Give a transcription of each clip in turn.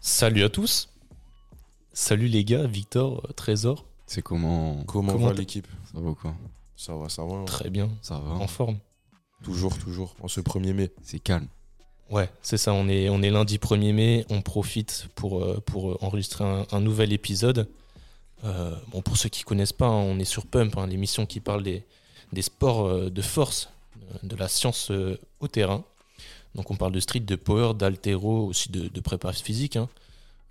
Salut à tous. Salut les gars, Victor Trésor. C'est comment va l'équipe ? Ça va ou quoi ? Ça va. Hein. Très bien. Ça va. En forme. Toujours en ce 1er mai. C'est calme. Ouais, c'est ça, on est lundi 1er mai, on profite pour enregistrer un nouvel épisode. Bon, pour ceux qui connaissent pas, hein, on est sur Pump, hein, l'émission qui parle des sports de force, de la science au terrain. Donc on parle de street, de power, d'haltéro, aussi de prépa physique, hein.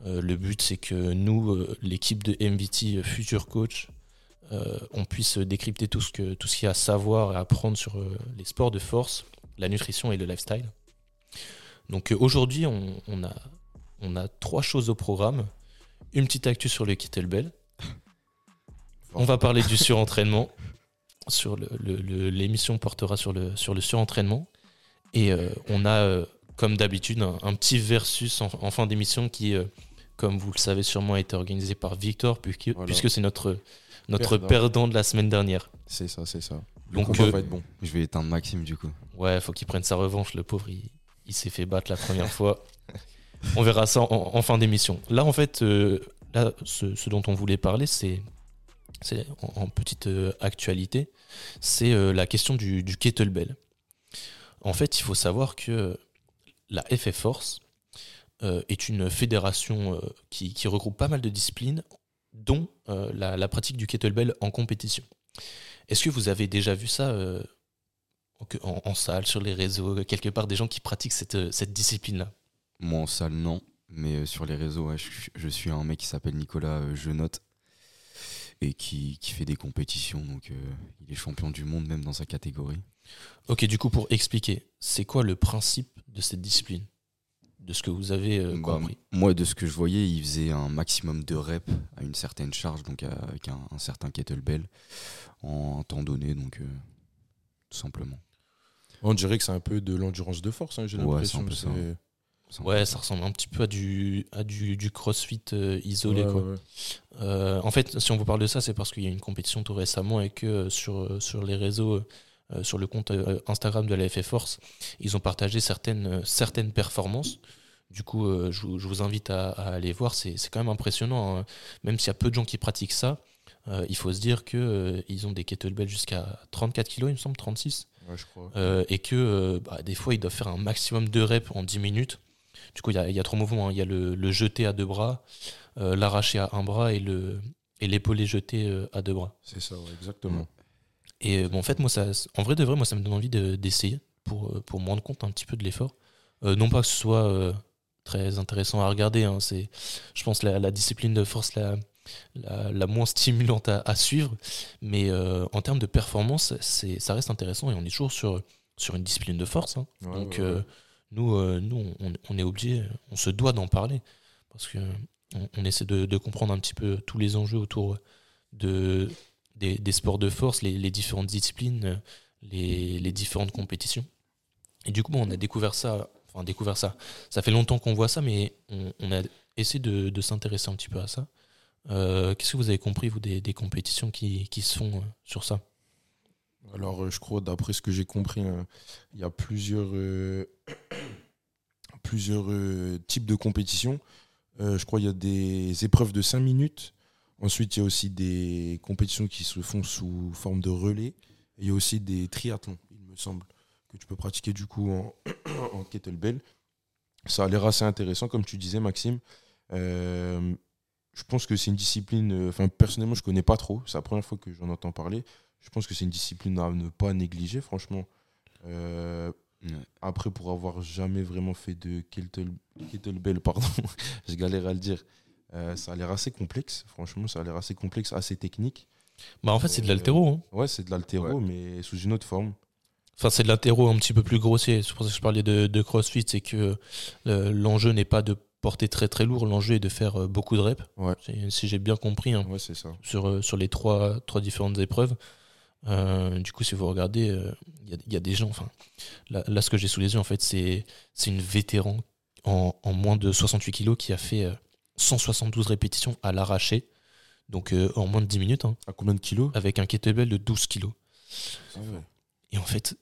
Le but, c'est que nous, l'équipe de MVT Future Coach, on puisse décrypter tout ce qu'il y a à savoir et à apprendre sur les sports de force, la nutrition et le lifestyle. Donc aujourd'hui, on a trois choses au programme. Une petite actu sur le Kettlebell. On va parler du surentraînement. Sur l'émission portera sur le surentraînement. Et on a... comme d'habitude, un petit versus en fin d'émission qui, comme vous le savez sûrement, a été organisé par Victor, puisque c'est notre perdant de la semaine dernière. C'est ça. Donc, on va être bon. Je vais éteindre Maxime, du coup. Ouais, faut qu'il prenne sa revanche. Le pauvre, il s'est fait battre la première fois. On verra ça en fin d'émission. Là, en fait, ce dont on voulait parler, c'est en petite actualité, c'est la question du kettlebell. En fait, il faut savoir que la FF Force est une fédération qui regroupe pas mal de disciplines, dont la pratique du kettlebell en compétition. Est-ce que vous avez déjà vu ça en salle, sur les réseaux, quelque part, des gens qui pratiquent cette discipline-là ? Moi, en salle, non. Mais sur les réseaux, ouais, je suis un mec qui s'appelle Nicolas Genotte et qui fait des compétitions. Donc, il est champion du monde, même dans sa catégorie. Ok, du coup, pour expliquer, c'est quoi le principe de cette discipline ? De ce que vous avez compris ? Moi, de ce que je voyais, il faisait un maximum de reps à une certaine charge, donc avec un certain kettlebell, en temps donné, donc tout simplement. On dirait que c'est un peu de l'endurance de force, hein, j'ai l'impression. Ouais, ça ressemble un petit peu à du crossfit isolé. Ouais, quoi. Ouais. En fait, si on vous parle de ça, c'est parce qu'il y a une compétition tout récemment et que sur les réseaux... sur le compte Instagram de la FF Force, ils ont partagé certaines performances. Du coup, je vous invite à aller voir. C'est quand même impressionnant, hein. Même s'il y a peu de gens qui pratiquent ça, il faut se dire qu'ils ont des kettlebells jusqu'à 34 kg, il me semble, 36. Ouais, je crois. Et que des fois, ils doivent faire un maximum de reps en 10 minutes. Du coup, il y a trois mouvements, hein. Il y a le jeté à deux bras, l'arraché à un bras et l'épaulé jeté à deux bras. C'est ça, ouais, exactement. Ouais. Et bon, en fait, moi, en vrai, ça me donne envie d'essayer pour me rendre compte un petit peu de l'effort. Non pas que ce soit très intéressant à regarder, hein, c'est, je pense, la discipline de force la moins stimulante à suivre, mais en termes de performance, ça reste intéressant et on est toujours sur une discipline de force, hein. Ouais, donc ouais. Nous on est obligé, on se doit d'en parler, parce que on essaie de comprendre un petit peu tous les enjeux autour de... Des sports de force, les différentes disciplines, les différentes compétitions. Et du coup, bon, on a découvert ça. Enfin, ça fait longtemps qu'on voit ça, mais on a essayé de s'intéresser un petit peu à ça. Qu'est-ce que vous avez compris, vous, des compétitions qui se font sur ça ? Alors, je crois, d'après ce que j'ai compris, hein, y a plusieurs types de compétitions. Je crois qu'il y a des épreuves de 5 minutes. Ensuite, il y a aussi des compétitions qui se font sous forme de relais. Il y a aussi des triathlons, il me semble, que tu peux pratiquer du coup en kettlebell. Ça a l'air assez intéressant, comme tu disais, Maxime. Je pense que c'est une discipline... Enfin, personnellement, je ne connais pas trop. C'est la première fois que j'en entends parler. Je pense que c'est une discipline à ne pas négliger, franchement. Après, pour avoir jamais vraiment fait de kettlebell, pardon, je galère à le dire. Ça a l'air assez complexe, franchement, assez technique. Bah en fait, c'est de l'haltéro. Hein. Ouais, c'est de l'haltéro, ouais. Mais sous une autre forme. Enfin, c'est de l'haltéro un petit peu plus grossier. C'est pour ça que je parlais de crossfit, c'est que l'enjeu n'est pas de porter très très lourd, l'enjeu est de faire beaucoup de reps. Ouais. Si j'ai bien compris, hein, ouais, c'est ça. Sur les trois différentes épreuves. Du coup, si vous regardez, il y a des gens. Enfin, là, ce que j'ai sous les yeux, en fait, c'est une vétéran en moins de 68 kilos qui a fait 172 répétitions à l'arraché, donc en moins de 10 minutes. Hein, à combien de kilos ? Avec un kettlebell de 12 kilos. Ah ouais. Et en fait,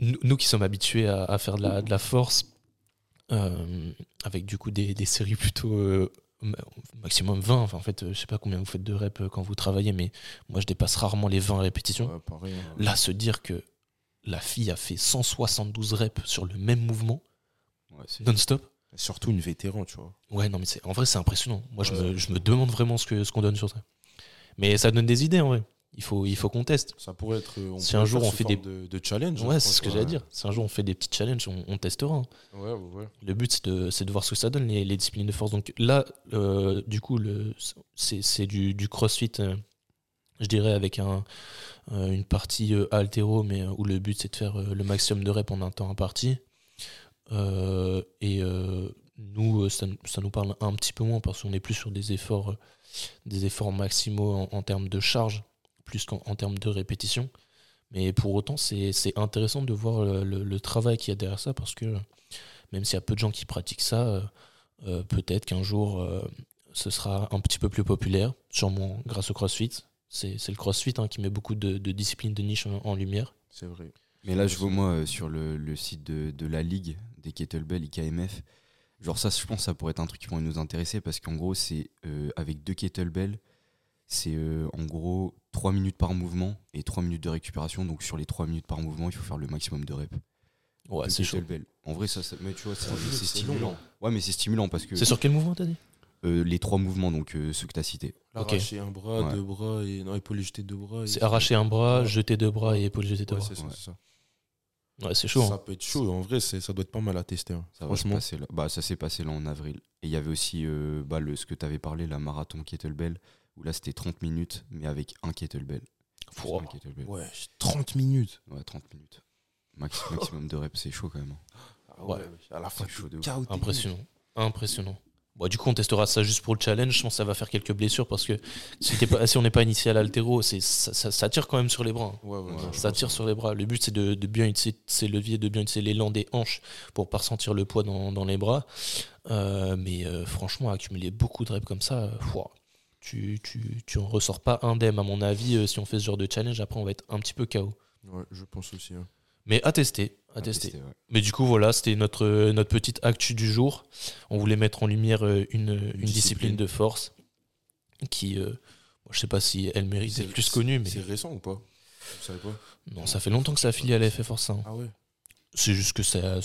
nous qui sommes habitués à faire de la force, avec du coup des séries plutôt maximum 20, enfin, en fait, je sais pas combien vous faites de reps quand vous travaillez, mais moi je dépasse rarement les 20 répétitions. Ouais, pareil, ouais. Là, se dire que la fille a fait 172 reps sur le même mouvement, ouais, non-stop. Surtout une vétéran, tu vois. Ouais, non, mais en vrai, c'est impressionnant. Moi, ouais, je me demande vraiment ce qu'on donne sur ça. Mais ça donne des idées, en vrai. Il faut qu'on teste. Ça pourrait être. Si un jour on fait des de challenge. Ouais, c'est ce que j'allais dire. Si un jour on fait des petits challenges, on testera. Hein. Ouais. Le but, c'est de voir ce que ça donne, les disciplines de force. Donc là, du coup, c'est du crossfit, je dirais, avec une partie haltéro, mais où le but, c'est de faire le maximum de reps en un temps imparti. Nous, ça nous parle un petit peu moins parce qu'on est plus sur des efforts maximaux en termes de charge, plus qu'en termes de répétition. Mais pour autant, c'est intéressant de voir le travail qu'il y a derrière ça, parce que même s'il y a peu de gens qui pratiquent ça, peut-être qu'un jour, ce sera un petit peu plus populaire, sûrement grâce au CrossFit. C'est le CrossFit qui met beaucoup de disciplines de niche en lumière. C'est vrai. Mais là, je vois, moi, sur le site de la Ligue des Kettlebell IKMF, genre ça, je pense que ça pourrait être un truc qui pourrait nous intéresser, parce qu'en gros, c'est avec deux kettlebells, c'est en gros 3 minutes par mouvement et 3 minutes de récupération. Donc sur les 3 minutes par mouvement, il faut faire le maximum de reps. Ouais, de c'est kettlebell. Chaud. En vrai, ça, mais tu vois, c'est stimulant. Ouais, mais c'est stimulant parce que. C'est sur quel mouvement t'as dit ? Les 3 mouvements, donc ceux que tu as cités. Arracher un bras, ouais. 2 bras et. Non, épaule jeter 2 bras. C'est arracher un bras, jeter 2 bras et épaule jeter 2 bras. C'est ça. Ouais, c'est chaud. Ça peut être chaud, en vrai, ça doit être pas mal à tester. Hein. Ça franchement. Ça s'est passé là en avril. Et il y avait aussi ce que tu avais parlé, la marathon kettlebell, où là c'était 30 minutes, mais avec un kettlebell. Wow. Ouais, 30 minutes. Ouais, 30 minutes. Maximum de reps, c'est chaud quand même. Ah ouais, à la fin, c'est chaud de ouf. Impressionnant. Bon, du coup, on testera ça juste pour le challenge. Je pense que ça va faire quelques blessures parce que si on n'est pas initié à l'haltéro, ça tire quand même sur les bras. Hein. Ouais, ça tire sur les bras. Le but, c'est de bien utiliser ses leviers, de bien utiliser l'élan des hanches pour ne pas ressentir le poids dans les bras. Mais franchement, accumuler beaucoup de reps comme ça, tu en ressors pas indemne. À mon avis, si on fait ce genre de challenge, après, on va être un petit peu KO. Ouais, je pense aussi. Hein. Mais à tester. Ouais. Mais du coup, voilà, c'était notre petite actu du jour. On voulait mettre en lumière une discipline de force qui, je sais pas si elle mérite d'être plus connue. Mais... C'est récent ou pas ? Vous savez pas ? Non, ça fait longtemps que c'est affilié à la FF Force. Hein. Ah ouais. C'est juste que ça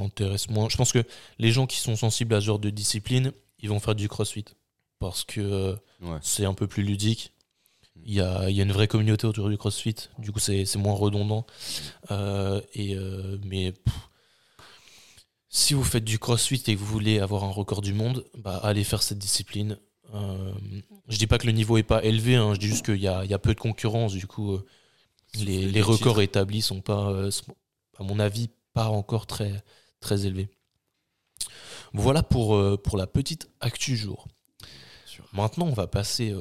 intéresse moins. Je pense que les gens qui sont sensibles à ce genre de discipline, ils vont faire du crossfit parce que c'est un peu plus ludique. Il y a une vraie communauté autour du CrossFit, du coup c'est moins redondant. Si vous faites du CrossFit et que vous voulez avoir un record du monde, allez faire cette discipline. Je dis pas que le niveau est pas élevé, hein, je dis juste qu'il y a peu de concurrence, du coup les records établis sont pas, à mon avis, pas encore très, très élevés. Voilà pour la petite actu jour. Maintenant on va passer... à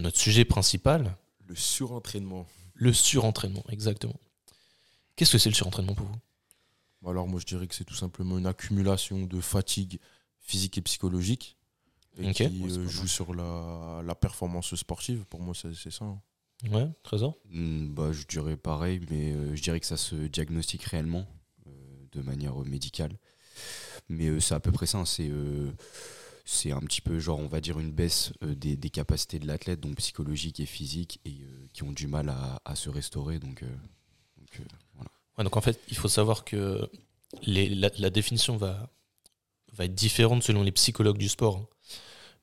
notre sujet principal. Le surentraînement. Le surentraînement, exactement. Qu'est-ce que c'est le surentraînement pour vous ? Alors moi je dirais que c'est tout simplement une accumulation de fatigue physique et psychologique qui joue sur la performance sportive. Pour moi c'est ça. Hein. Ouais, Trésor ? Je dirais pareil, mais je dirais que ça se diagnostique réellement de manière médicale. Mais c'est à peu près ça, c'est un petit peu genre, on va dire, une baisse des capacités de l'athlète, donc psychologique et physique, et qui ont du mal à se restaurer. Donc voilà. Ouais, donc en fait, il faut savoir que la définition va être différente selon les psychologues du sport. Hein.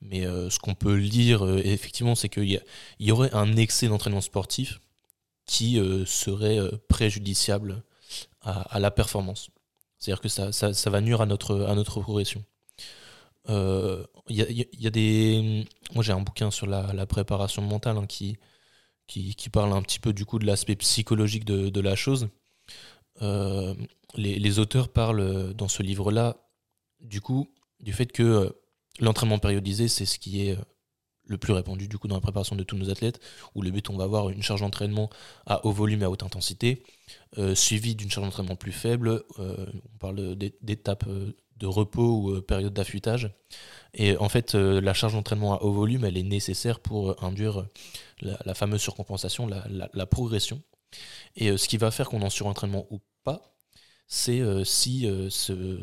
Mais ce qu'on peut lire, effectivement, c'est qu'il y aurait un excès d'entraînement sportif qui serait préjudiciable à la performance. C'est-à-dire que ça va nuire à notre progression. Y a des... Moi j'ai un bouquin sur la préparation mentale, hein, qui parle un petit peu du coup de l'aspect psychologique de la chose. Les auteurs parlent dans ce livre-là du coup du fait que l'entraînement périodisé, c'est ce qui est le plus répandu du coup dans la préparation de tous nos athlètes, où le but, on va avoir une charge d'entraînement à haut volume et à haute intensité, suivie d'une charge d'entraînement plus faible. On parle d'étapes de repos ou période d'affûtage. Et en fait, la charge d'entraînement à haut volume, elle est nécessaire pour induire la fameuse surcompensation, la progression. Et ce qui va faire qu'on est en surentraînement ou pas, c'est si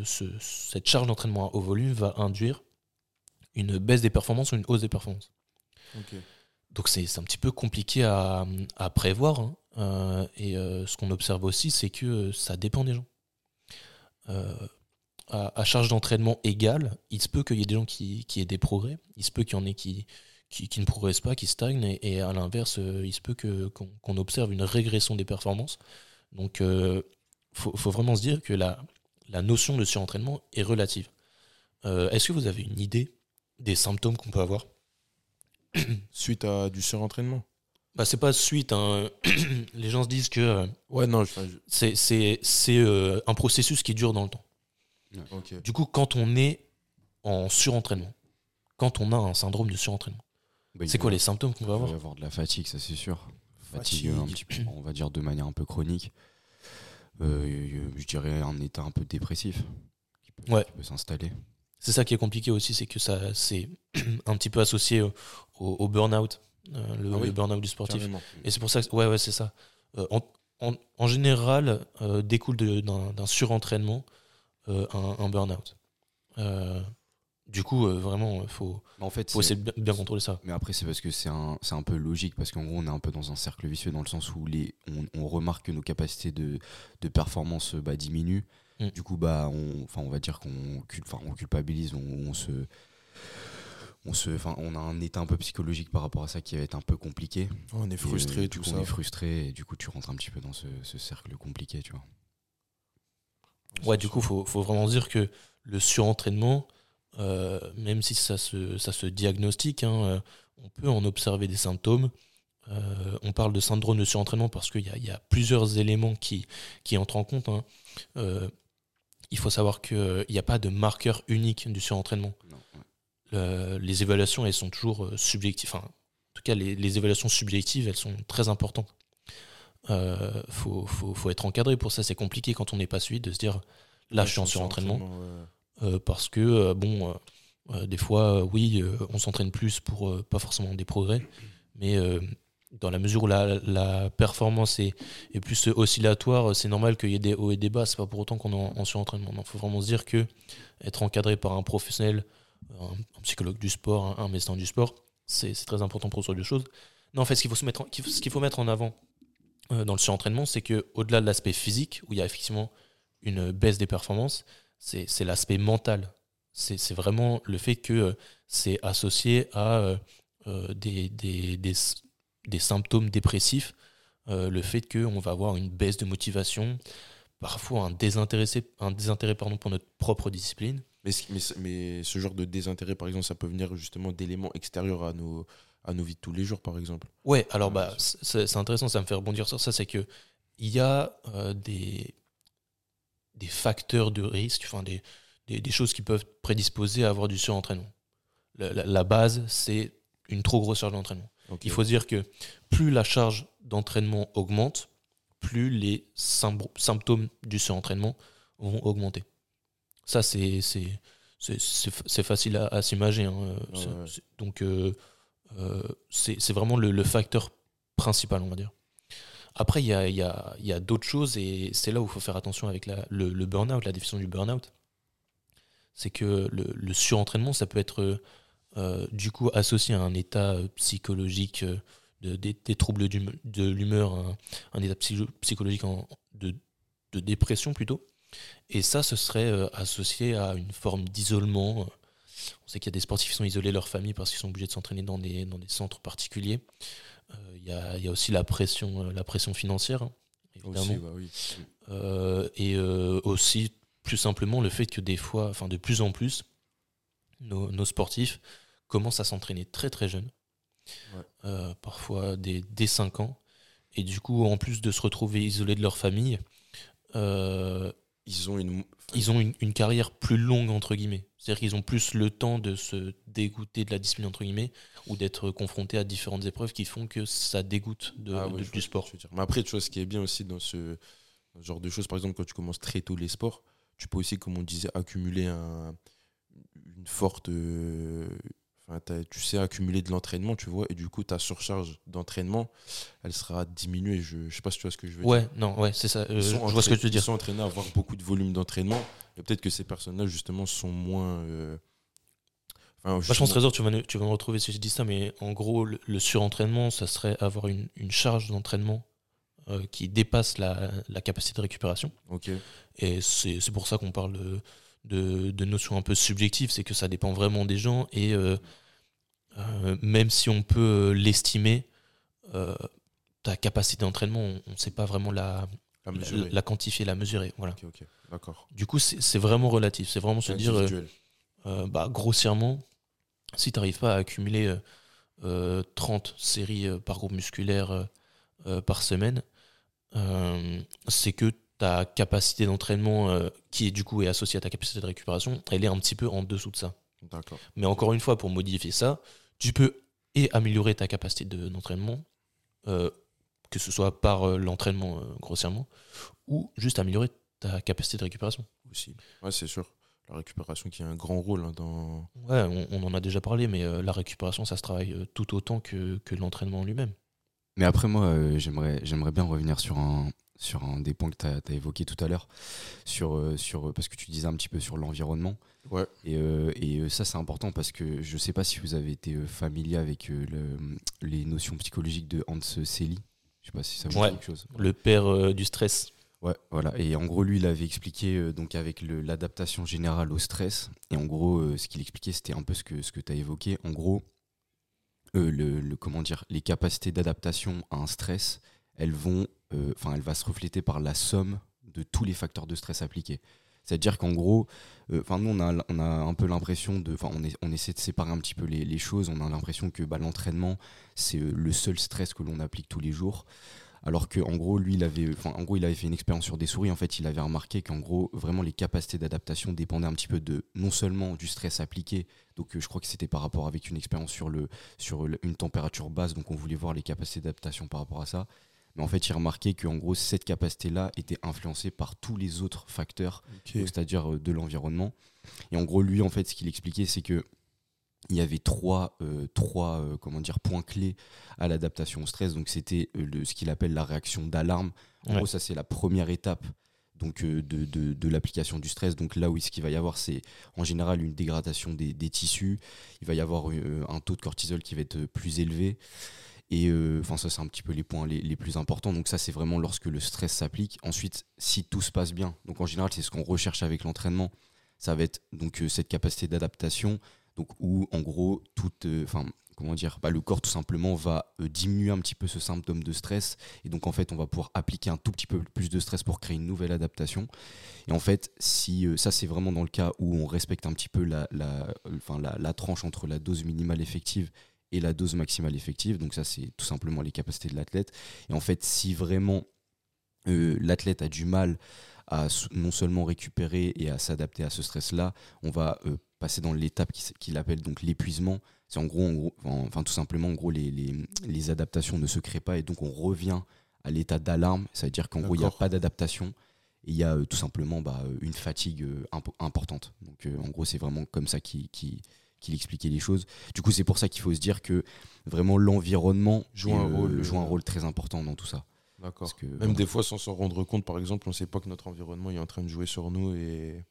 cette charge d'entraînement à haut volume va induire une baisse des performances ou une hausse des performances. Okay. Donc c'est un petit peu compliqué à prévoir, hein. Ce qu'on observe aussi, c'est que ça dépend des gens. À charge d'entraînement égale, il se peut qu'il y ait des gens qui aient des progrès, il se peut qu'il y en ait qui ne progressent pas, qui stagnent, et à l'inverse, il se peut qu'on observe une régression des performances. Donc il faut vraiment se dire que la notion de surentraînement est relative. Est-ce que vous avez une idée des symptômes qu'on peut avoir suite à du surentraînement? Bah, c'est pas suite, hein. Les gens se disent que c'est un processus qui dure dans le temps. Okay. Du coup, quand on est en surentraînement, quand on a un syndrome de surentraînement, c'est quoi les symptômes qu'on va avoir ? On va avoir de la fatigue, ça c'est sûr. Fatigue un petit peu, on va dire de manière un peu chronique. Je dirais un état un peu dépressif qui peut s'installer. C'est ça qui est compliqué aussi, c'est que ça, c'est un petit peu associé au burn-out, le burn-out du sportif. Carrément. Et c'est pour ça que c'est ça. En général, découle d'un surentraînement un burn-out. Du coup, vraiment, il faut essayer de bien contrôler ça. Mais après, c'est parce que c'est un peu logique, parce qu'en gros, on est un peu dans un cercle vicieux, dans le sens où on remarque que nos capacités de performance diminuent. Du coup, on va dire qu'on culpabilise, on a un état un peu psychologique par rapport à ça qui va être un peu compliqué. On est frustré, on est frustré, et du coup, tu rentres un petit peu dans ce cercle compliqué, tu vois. Du coup, faut vraiment dire que le surentraînement, même si ça se diagnostique, hein, on peut en observer des symptômes. On parle de syndrome de surentraînement parce qu'il y a plusieurs éléments qui entrent en compte, hein. Il faut savoir qu'il n'y a pas de marqueur unique du surentraînement. Les évaluations, elles sont toujours subjectives. Enfin, en tout cas, les évaluations subjectives, elles sont très importantes. Faut être encadré pour ça. C'est compliqué quand on n'est pas suivi de se dire là, je suis en surentraînement. Parce que, des fois, on s'entraîne plus pour pas forcément des progrès. Mais dans la mesure où la performance est plus oscillatoire, c'est normal qu'il y ait des hauts et des bas. C'est pas pour autant qu'on est en surentraînement. Il faut vraiment se dire que être encadré par un professionnel, un psychologue du sport, un médecin du sport, c'est très important pour ce genre de choses. Non, en fait, ce qu'il faut mettre en avant dans le surentraînement, c'est qu'au-delà de l'aspect physique, où il y a effectivement une baisse des performances, c'est l'aspect mental. C'est vraiment le fait que c'est associé à des symptômes dépressifs, le fait qu'on va avoir une baisse de motivation, parfois un désintérêt pour notre propre discipline. Mais ce genre de désintérêt, par exemple, ça peut venir justement d'éléments extérieurs à nos vies de tous les jours, par exemple. Ouais, alors c'est intéressant, ça me fait rebondir sur ça, c'est que il y a des facteurs de risque, enfin des choses qui peuvent prédisposer à avoir du surentraînement. La base, c'est une trop grosse charge d'entraînement. Okay. Il faut dire que plus la charge d'entraînement augmente, plus les symptômes du surentraînement vont augmenter. Ça, c'est facile à s'imaginer, hein. Donc, c'est vraiment le facteur principal, on va dire. Après, il y a d'autres choses, et c'est là où il faut faire attention avec le burn-out, la définition du burn-out. C'est que le surentraînement, ça peut être du coup associé à un état psychologique, des troubles de l'humeur, un état psychologique de dépression plutôt. Et ça, ce serait associé à une forme d'isolement. On sait qu'il y a des sportifs qui sont isolés de leur famille parce qu'ils sont obligés de s'entraîner dans des centres particuliers. Il y a aussi la pression financière, hein, évidemment. Aussi, aussi, plus simplement, le fait que des fois, enfin de plus en plus, nos sportifs commencent à s'entraîner très très jeunes, parfois dès 5 ans. Et du coup, en plus de se retrouver isolés de leur famille, ils ont une carrière plus longue, entre guillemets. C'est-à-dire qu'ils ont plus le temps de se dégoûter de la discipline, entre guillemets, ou d'être confrontés à différentes épreuves qui font que ça dégoûte du sport. Mais après, tu vois, ce qui est bien aussi dans ce genre de choses, par exemple, quand tu commences très tôt les sports, Tu peux aussi, comme on disait, accumuler une forte... tu sais accumuler de l'entraînement, tu vois, et du coup ta surcharge d'entraînement elle sera diminuée. Je sais pas si tu vois ce que je veux dire. C'est ça, je vois ce que tu veux dire. Ils sont entraînés à avoir beaucoup de volume d'entraînement, et peut-être que ces personnes-là justement sont moins je pense, Trésor, tu vas me retrouver si je dis ça, mais en gros le surentraînement, ça serait avoir une charge d'entraînement qui dépasse la capacité de récupération. Okay. Et c'est pour ça qu'on parle de notions un peu subjectives, c'est que ça dépend vraiment des gens, et même si on peut l'estimer, ta capacité d'entraînement, on ne sait pas vraiment la quantifier, la mesurer. Voilà. Okay. D'accord. Du coup, c'est vraiment relatif. C'est vraiment se dire, grossièrement, si tu n'arrives pas à accumuler 30 séries par groupe musculaire par semaine, c'est que ta capacité d'entraînement, qui est du coup associée à ta capacité de récupération, elle est un petit peu en dessous de ça. D'accord. Mais encore une fois, pour modifier ça, tu peux améliorer ta capacité d'entraînement, que ce soit par l'entraînement grossièrement, ou juste améliorer ta capacité de récupération. Aussi. Ouais, c'est sûr. La récupération qui a un grand rôle dans... Ouais, on en a déjà parlé, mais la récupération, ça se travaille tout autant que l'entraînement lui-même. Mais après, moi, j'aimerais bien revenir sur un des points que tu as évoqué tout à l'heure, parce que tu disais un petit peu sur l'environnement. Ouais. Et ça, c'est important, parce que je ne sais pas si vous avez été familier avec les notions psychologiques de Hans Selye. Je ne sais pas si ça vous dit quelque chose. Le père du stress. Ouais, voilà. Et en gros, lui, il avait expliqué donc avec l'adaptation générale au stress. Et en gros, ce qu'il expliquait, c'était un peu ce que tu as évoqué. En gros, les capacités d'adaptation à un stress, elle va se refléter par la somme de tous les facteurs de stress appliqués. C'est-à-dire qu'en gros, nous on a un peu l'impression on essaie de séparer un petit peu les choses. On a l'impression que l'entraînement, c'est le seul stress que l'on applique tous les jours. Alors que en gros, lui, il avait fait une expérience sur des souris. En fait, il avait remarqué qu'en gros, vraiment les capacités d'adaptation dépendaient un petit peu non seulement du stress appliqué. Donc, je crois que c'était par rapport avec une expérience sur une température basse. Donc, on voulait voir les capacités d'adaptation par rapport à ça. Mais en fait, il remarquait qu'en gros, cette capacité-là était influencée par tous les autres facteurs, okay. Donc, c'est-à-dire de l'environnement. Et en gros, lui, en fait, ce qu'il expliquait, c'est que il y avait trois points clés à l'adaptation au stress. Donc, c'était ce qu'il appelle la réaction d'alarme. En gros, ça, c'est la première étape donc, de l'application du stress. Donc là, oui, ce qu'il va y avoir, c'est en général une dégradation des tissus. Il va y avoir un taux de cortisol qui va être plus élevé. Et ça, c'est un petit peu les points les plus importants. Donc ça, c'est vraiment lorsque le stress s'applique. Ensuite, si tout se passe bien, donc en général, c'est ce qu'on recherche avec l'entraînement. Ça va être donc cette capacité d'adaptation, donc où en gros, le corps tout simplement va diminuer un petit peu ce symptôme de stress. Et donc en fait, on va pouvoir appliquer un tout petit peu plus de stress pour créer une nouvelle adaptation. Et en fait, si ça, c'est vraiment dans le cas où on respecte un petit peu la tranche entre la dose minimale effective et la dose maximale effective. Donc ça, c'est tout simplement les capacités de l'athlète. Et en fait, si vraiment l'athlète a du mal à non seulement récupérer et à s'adapter à ce stress-là, on va passer dans l'étape qu'il appelle donc l'épuisement. C'est en gros, les adaptations ne se créent pas, et donc on revient à l'état d'alarme. Ça veut dire qu'en gros, il n'y a pas d'adaptation. Il y a tout simplement une fatigue importante. Donc en gros, c'est vraiment comme ça qu'il expliquait les choses. Du coup, c'est pour ça qu'il faut se dire que vraiment l'environnement joue un rôle très important dans tout ça. D'accord. Parce que, des fois, sans s'en rendre compte, par exemple, on ne sait pas que notre environnement est en train de jouer sur nous. Et...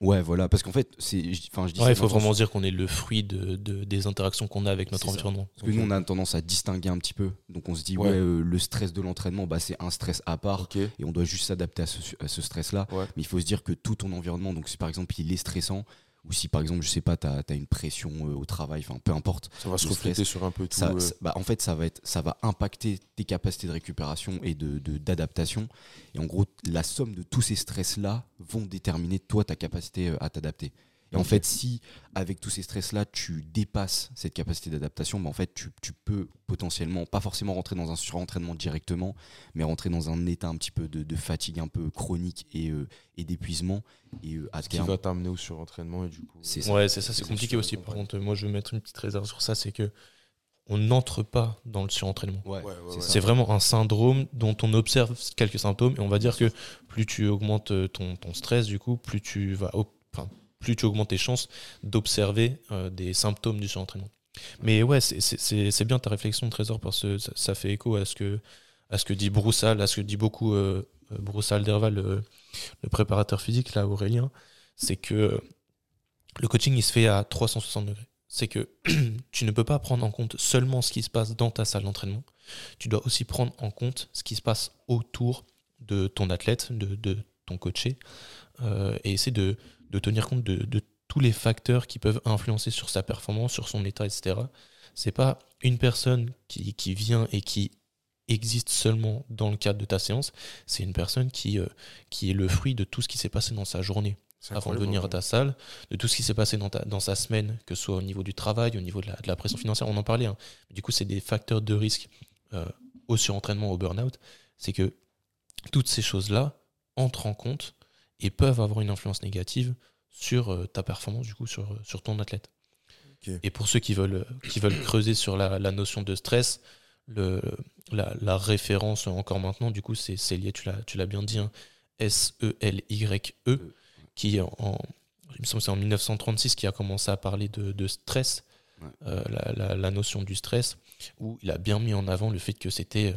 Ouais, voilà. Parce qu'en fait, il faut vraiment dire qu'on est le fruit des interactions qu'on a avec notre environnement. Parce que nous, on a tendance à distinguer un petit peu. Donc, on se dit, le stress de l'entraînement, c'est un stress à part, et on doit juste s'adapter à ce stress-là. Ouais. Mais il faut se dire que tout ton environnement, donc si par exemple, il est stressant, ou si par exemple, je sais pas, t'as une pression au travail, enfin peu importe, ça va se refléter sur un peu tout. En fait, ça va impacter tes capacités de récupération et d'adaptation. Et en gros, la somme de tous ces stress-là vont déterminer toi ta capacité à t'adapter. Et en fait, si avec tous ces stress-là, tu dépasses cette capacité d'adaptation, en fait, tu peux potentiellement, pas forcément rentrer dans un surentraînement directement, mais rentrer dans un état un petit peu de fatigue un peu chronique et d'épuisement. Et qui va t'amener au surentraînement, et du coup... C'est ça, c'est compliqué aussi. Par contre, moi, je vais mettre une petite réserve sur ça, c'est que on n'entre pas dans le surentraînement. C'est vraiment un syndrome dont on observe quelques symptômes et on va dire que plus tu augmentes ton stress, du coup, plus tu vas plus tu augmentes tes chances d'observer des symptômes du surentraînement. Mais ouais, c'est bien ta réflexion, Trésor, parce que ça fait écho à ce que dit Broussal, à ce que dit beaucoup Broussal Derval, le préparateur physique, là, Aurélien, c'est que le coaching, il se fait à 360 degrés. C'est que tu ne peux pas prendre en compte seulement ce qui se passe dans ta salle d'entraînement, tu dois aussi prendre en compte ce qui se passe autour de ton athlète, de ton coaché, et essayer de tenir compte de tous les facteurs qui peuvent influencer sur sa performance, sur son état, etc. C'est pas une personne qui vient et qui existe seulement dans le cadre de ta séance, c'est une personne qui est le fruit de tout ce qui s'est passé dans sa journée. Avant de venir à ta salle, de tout ce qui s'est passé dans sa semaine, que ce soit au niveau du travail, au niveau de la pression financière, on en parlait. Hein. Du coup, c'est des facteurs de risque au surentraînement, au burn-out. C'est que toutes ces choses-là entrent en compte et peuvent avoir une influence négative sur ta performance, du coup, sur ton athlète. Okay. Et pour ceux qui veulent creuser sur la notion de stress, la référence encore maintenant, du coup, c'est lié, tu l'as bien dit, hein, SELYE. Qui il me semble que c'est en 1936 qui a commencé à parler de stress, la notion du stress, où il a bien mis en avant le fait que c'était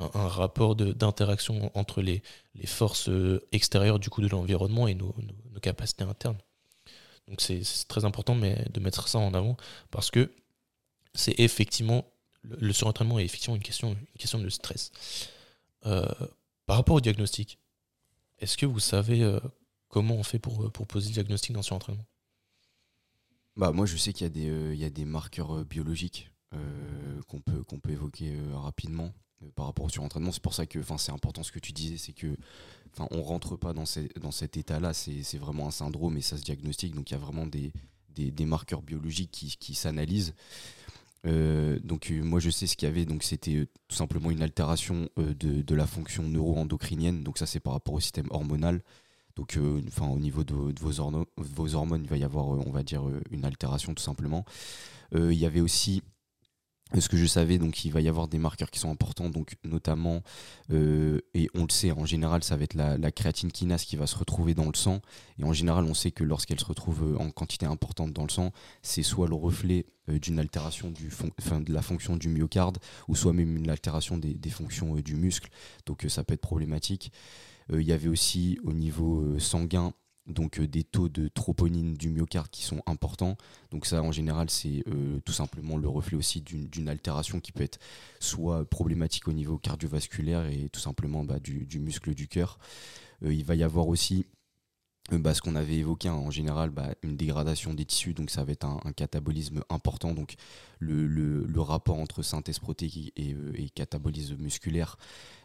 un rapport d'interaction entre les forces extérieures du coup de l'environnement et nos capacités internes. Donc c'est très important de mettre ça en avant, parce que c'est effectivement, le surentraînement est effectivement une question de stress. Par rapport au diagnostic, est-ce que vous savez comment on fait pour poser le diagnostic dans ce entraînement ? Bah, moi, je sais qu'il y a des marqueurs biologiques qu'on peut évoquer rapidement par rapport au surentraînement. C'est pour ça que c'est important ce que tu disais, c'est que on ne rentre pas dans cet état-là. C'est vraiment un syndrome et ça se diagnostique. Donc, il y a vraiment des marqueurs biologiques qui s'analysent. Donc moi je sais ce qu'il y avait, donc c'était tout simplement une altération de la fonction neuro-endocrinienne. Donc ça, c'est par rapport au système hormonal. Donc, au niveau de vos hormones, il va y avoir, on va dire, une altération tout simplement. Il y avait aussi, ce que je savais, donc il va y avoir des marqueurs qui sont importants, donc notamment, et on le sait, en général, ça va être la créatine kinase qui va se retrouver dans le sang. Et en général, on sait que lorsqu'elle se retrouve en quantité importante dans le sang, c'est soit le reflet d'une altération de la fonction du myocarde, ou soit même une altération des fonctions du muscle. Donc ça peut être problématique. Il y avait aussi au niveau sanguin, donc des taux de troponine du myocarde qui sont importants. Donc ça, en général, c'est tout simplement le reflet aussi d'une altération qui peut être soit problématique au niveau cardiovasculaire et tout simplement du muscle du cœur. Il va y avoir aussi ce qu'on avait évoqué, hein, en général, une dégradation des tissus, donc ça va être un catabolisme important. Donc le rapport entre synthèse protéique et catabolisme musculaire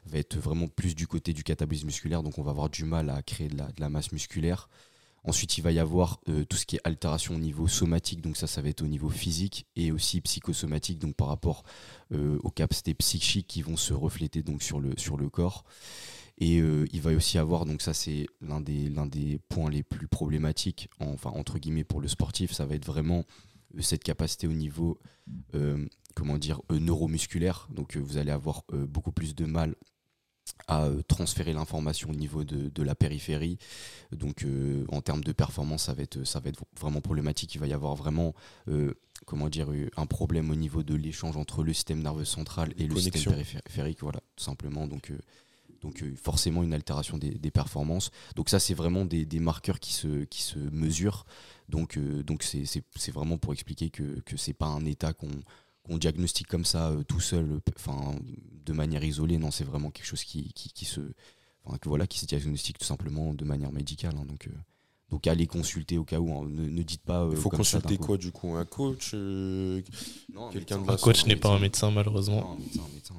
va être vraiment plus du côté du catabolisme musculaire, donc on va avoir du mal à créer de la masse musculaire. Ensuite, il va y avoir tout ce qui est altération au niveau somatique, donc ça va être au niveau physique et aussi psychosomatique, donc par rapport aux capacités psychiques qui vont se refléter donc sur le corps. Et il va aussi avoir, donc ça c'est l'un des points les plus problématiques, entre guillemets, pour le sportif, ça va être vraiment cette capacité au niveau neuromusculaire. Donc vous allez avoir beaucoup plus de mal à transférer l'information au niveau de la périphérie. Donc en termes de performance, ça va être vraiment problématique. Il va y avoir vraiment un problème au niveau de l'échange entre le système nerveux central et le système périphérique, voilà, tout simplement. Donc forcément une altération des performances. Donc ça, c'est vraiment des marqueurs qui se mesurent. Donc c'est vraiment pour expliquer que c'est pas un état qu'on diagnostique comme ça tout seul, de manière isolée. Non, c'est vraiment quelque chose qui se diagnostique tout simplement de manière médicale. Hein, donc allez consulter au cas où, hein. Ne dites pas. Il faut consulter quoi du coup ? Un coach ? Non, un coach n'est pas un médecin, malheureusement. Non, un médecin.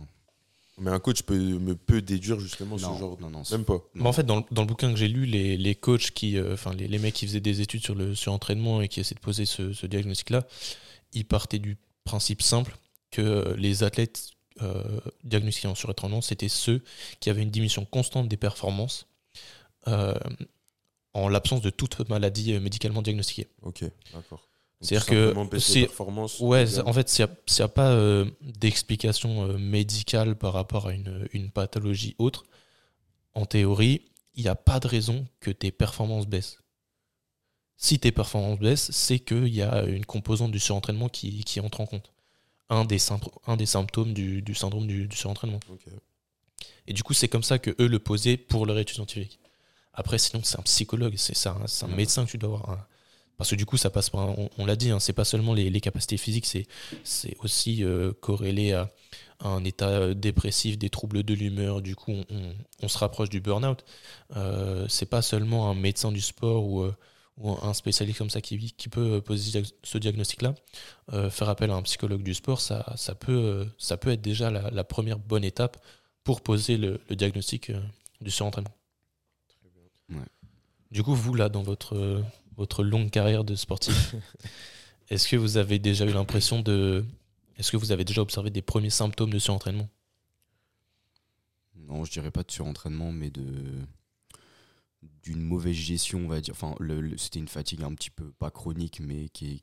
Mais un coach peut déduire justement ce genre. Non, même pas. Mais en fait, dans le bouquin que j'ai lu, les coachs les mecs qui faisaient des études sur le surentraînement et qui essaient de poser ce diagnostic-là, ils partaient du principe simple que les athlètes diagnostiqués en surentraînement, c'était ceux qui avaient une diminution constante des performances en l'absence de toute maladie médicalement diagnostiquée. Ok, d'accord. C'est-à-dire que si, ouais, en fait, s'il n'y a pas d'explication médicale par rapport à une pathologie autre, en théorie, il n'y a pas de raison que tes performances baissent. Si tes performances baissent, c'est qu'il y a une composante du surentraînement qui entre en compte. Un des symptômes du syndrome du surentraînement. Okay. Et du coup, c'est comme ça qu'eux le posaient pour leur étude scientifique. Après, sinon, c'est un psychologue, c'est un médecin que tu dois avoir. Hein. Parce que du coup, ça passe par, on l'a dit, hein, c'est pas seulement les capacités physiques, c'est aussi corrélé à un état dépressif, des troubles de l'humeur. Du coup, on se rapproche du burn-out. C'est pas seulement un médecin du sport ou un spécialiste comme ça qui peut poser ce diagnostic-là. Faire appel à un psychologue du sport, ça peut être déjà la première bonne étape pour poser le diagnostic du surentraînement. Très bien. Ouais. Du coup, vous, là, dans votre longue carrière de sportif, est-ce que vous avez déjà eu l'impression est-ce que vous avez déjà observé des premiers symptômes de surentraînement ? Non, je dirais pas de surentraînement, mais d'une mauvaise gestion, on va dire. Enfin, c'était une fatigue un petit peu, pas chronique, mais qui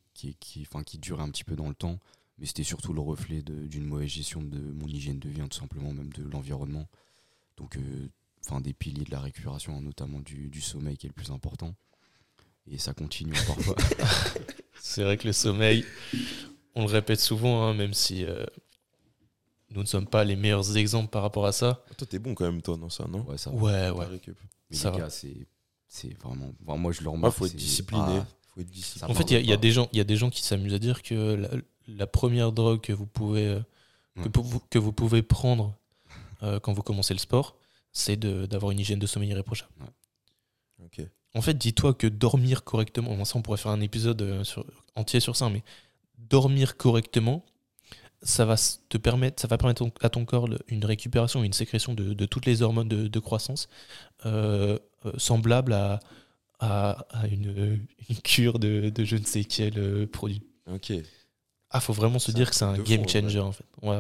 durait un petit peu dans le temps. Mais c'était surtout le reflet d'une mauvaise gestion de mon hygiène de vie, tout simplement, même de l'environnement. Donc, des piliers de la récupération, notamment du sommeil qui est le plus important. Et ça continue parfois. C'est vrai que le sommeil, on le répète souvent, hein, même si nous ne sommes pas les meilleurs exemples par rapport à ça. Toi, t'es bon quand même, toi, dans ça, non ? Ouais, ça va. Ouais. Mais ça les gars, c'est vraiment... Enfin, moi, je le remarque. Faut être discipliné. En fait, il y a des gens qui s'amusent à dire que la première drogue que vous pouvez, que vous pouvez prendre quand vous commencez le sport, c'est d'avoir une hygiène de sommeil irréprochable. Ouais. Ok. En fait, dis-toi que dormir correctement, bon, ça on pourrait faire un épisode entier sur ça, mais dormir correctement, ça va permettre à ton corps une récupération, une sécrétion de toutes les hormones de croissance, semblable à une cure de je ne sais quel produit. Ok. Ah, faut vraiment se dire que c'est un game changer, en fait. Ouais.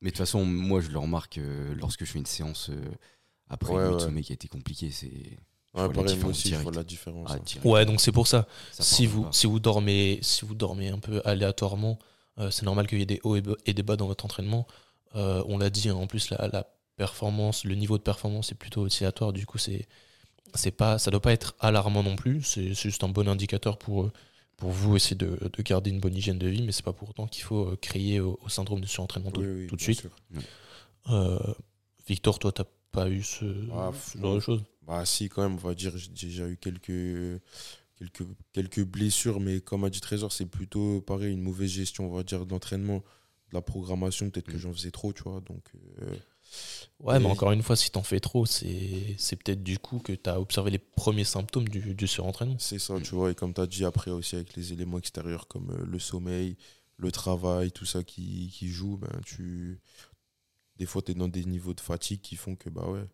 Mais de toute façon, moi je le remarque lorsque je fais une séance après le sommeil qui a été compliqué, c'est... Ouais, pareil, aussi, je vois la différence. Ouais, donc c'est pour ça. Si vous dormez un peu aléatoirement, c'est normal qu'il y ait des hauts et des bas dans votre entraînement. On l'a dit, hein, en plus, la performance, le niveau de performance est plutôt oscillatoire. Du coup, ça ne doit pas être alarmant non plus. C'est juste un bon indicateur pour vous essayer de garder une bonne hygiène de vie, mais c'est pas pour autant qu'il faut créer au syndrome de surentraînement tout de suite. Victor, toi, t'as pas eu ce genre de choses ? Bah si, quand même, on va dire, j'ai déjà eu quelques blessures, mais comme a dit Trésor, c'est plutôt pareil, une mauvaise gestion, on va dire, d'entraînement, de la programmation, peut-être que j'en faisais trop, tu vois, donc... Ouais, mais encore une fois, si t'en fais trop, c'est peut-être du coup que t'as observé les premiers symptômes du surentraînement. C'est ça, tu vois, et comme t'as dit, après aussi avec les éléments extérieurs, comme le sommeil, le travail, tout ça qui joue, des fois t'es dans des niveaux de fatigue qui font que, bah ouais,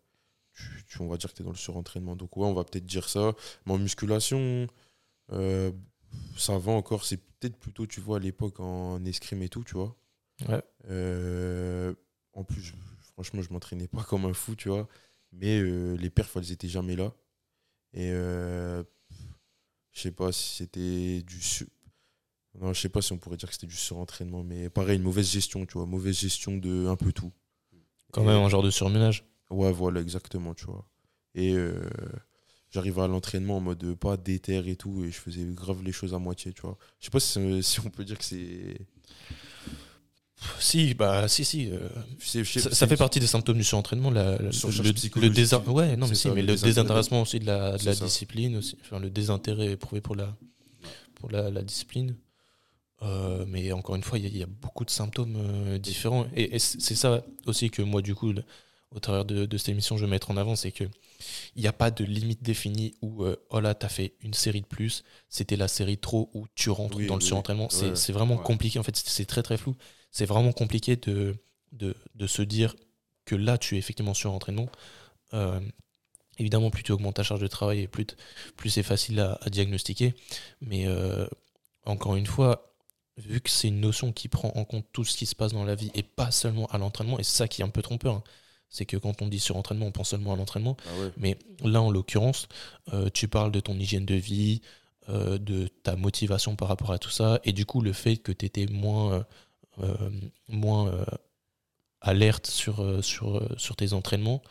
on va dire que tu es dans le surentraînement. Donc ouais, on va peut-être dire ça. Mais en musculation, ça va encore. C'est peut-être plutôt, tu vois, à l'époque, en escrime et tout, tu vois. Ouais. En plus, franchement, je m'entraînais pas comme un fou, tu vois. Mais les perfs, elles étaient jamais là. Et je sais pas si c'était non, je sais pas si on pourrait dire que c'était du surentraînement. Mais pareil, une mauvaise gestion, tu vois. Mauvaise gestion de un peu tout. Quand même un genre de surmenage. Ouais, voilà, exactement, tu vois. Et j'arrivais à l'entraînement en mode pas déter et tout, et je faisais grave les choses à moitié, tu vois. Je sais pas si on peut dire que c'est... Si. Ça fait partie des symptômes du surentraînement, le désintéressement aussi de la discipline, aussi, enfin, le désintérêt éprouvé pour la discipline. Mais encore une fois, il y a beaucoup de symptômes différents. Et c'est ça aussi que moi, du coup... au travers de cette émission, je vais mettre en avant, c'est qu'il n'y a pas de limite définie où oh là, t'as fait une série de plus, c'était la série trop, où tu rentres dans le surentraînement. C'est vraiment compliqué, en fait, c'est très très flou. C'est vraiment compliqué de se dire que là, tu es effectivement surentraînement. Évidemment, plus tu augmentes ta charge de travail, et plus c'est facile à diagnostiquer. Mais encore une fois, vu que c'est une notion qui prend en compte tout ce qui se passe dans la vie et pas seulement à l'entraînement, et c'est ça qui est un peu trompeur, hein. C'est que quand on dit surentraînement, on pense seulement à l'entraînement. Ah ouais. Mais là, en l'occurrence, tu parles de ton hygiène de vie, de ta motivation par rapport à tout ça, et du coup le fait que tu étais moins alerte sur tes entraînements,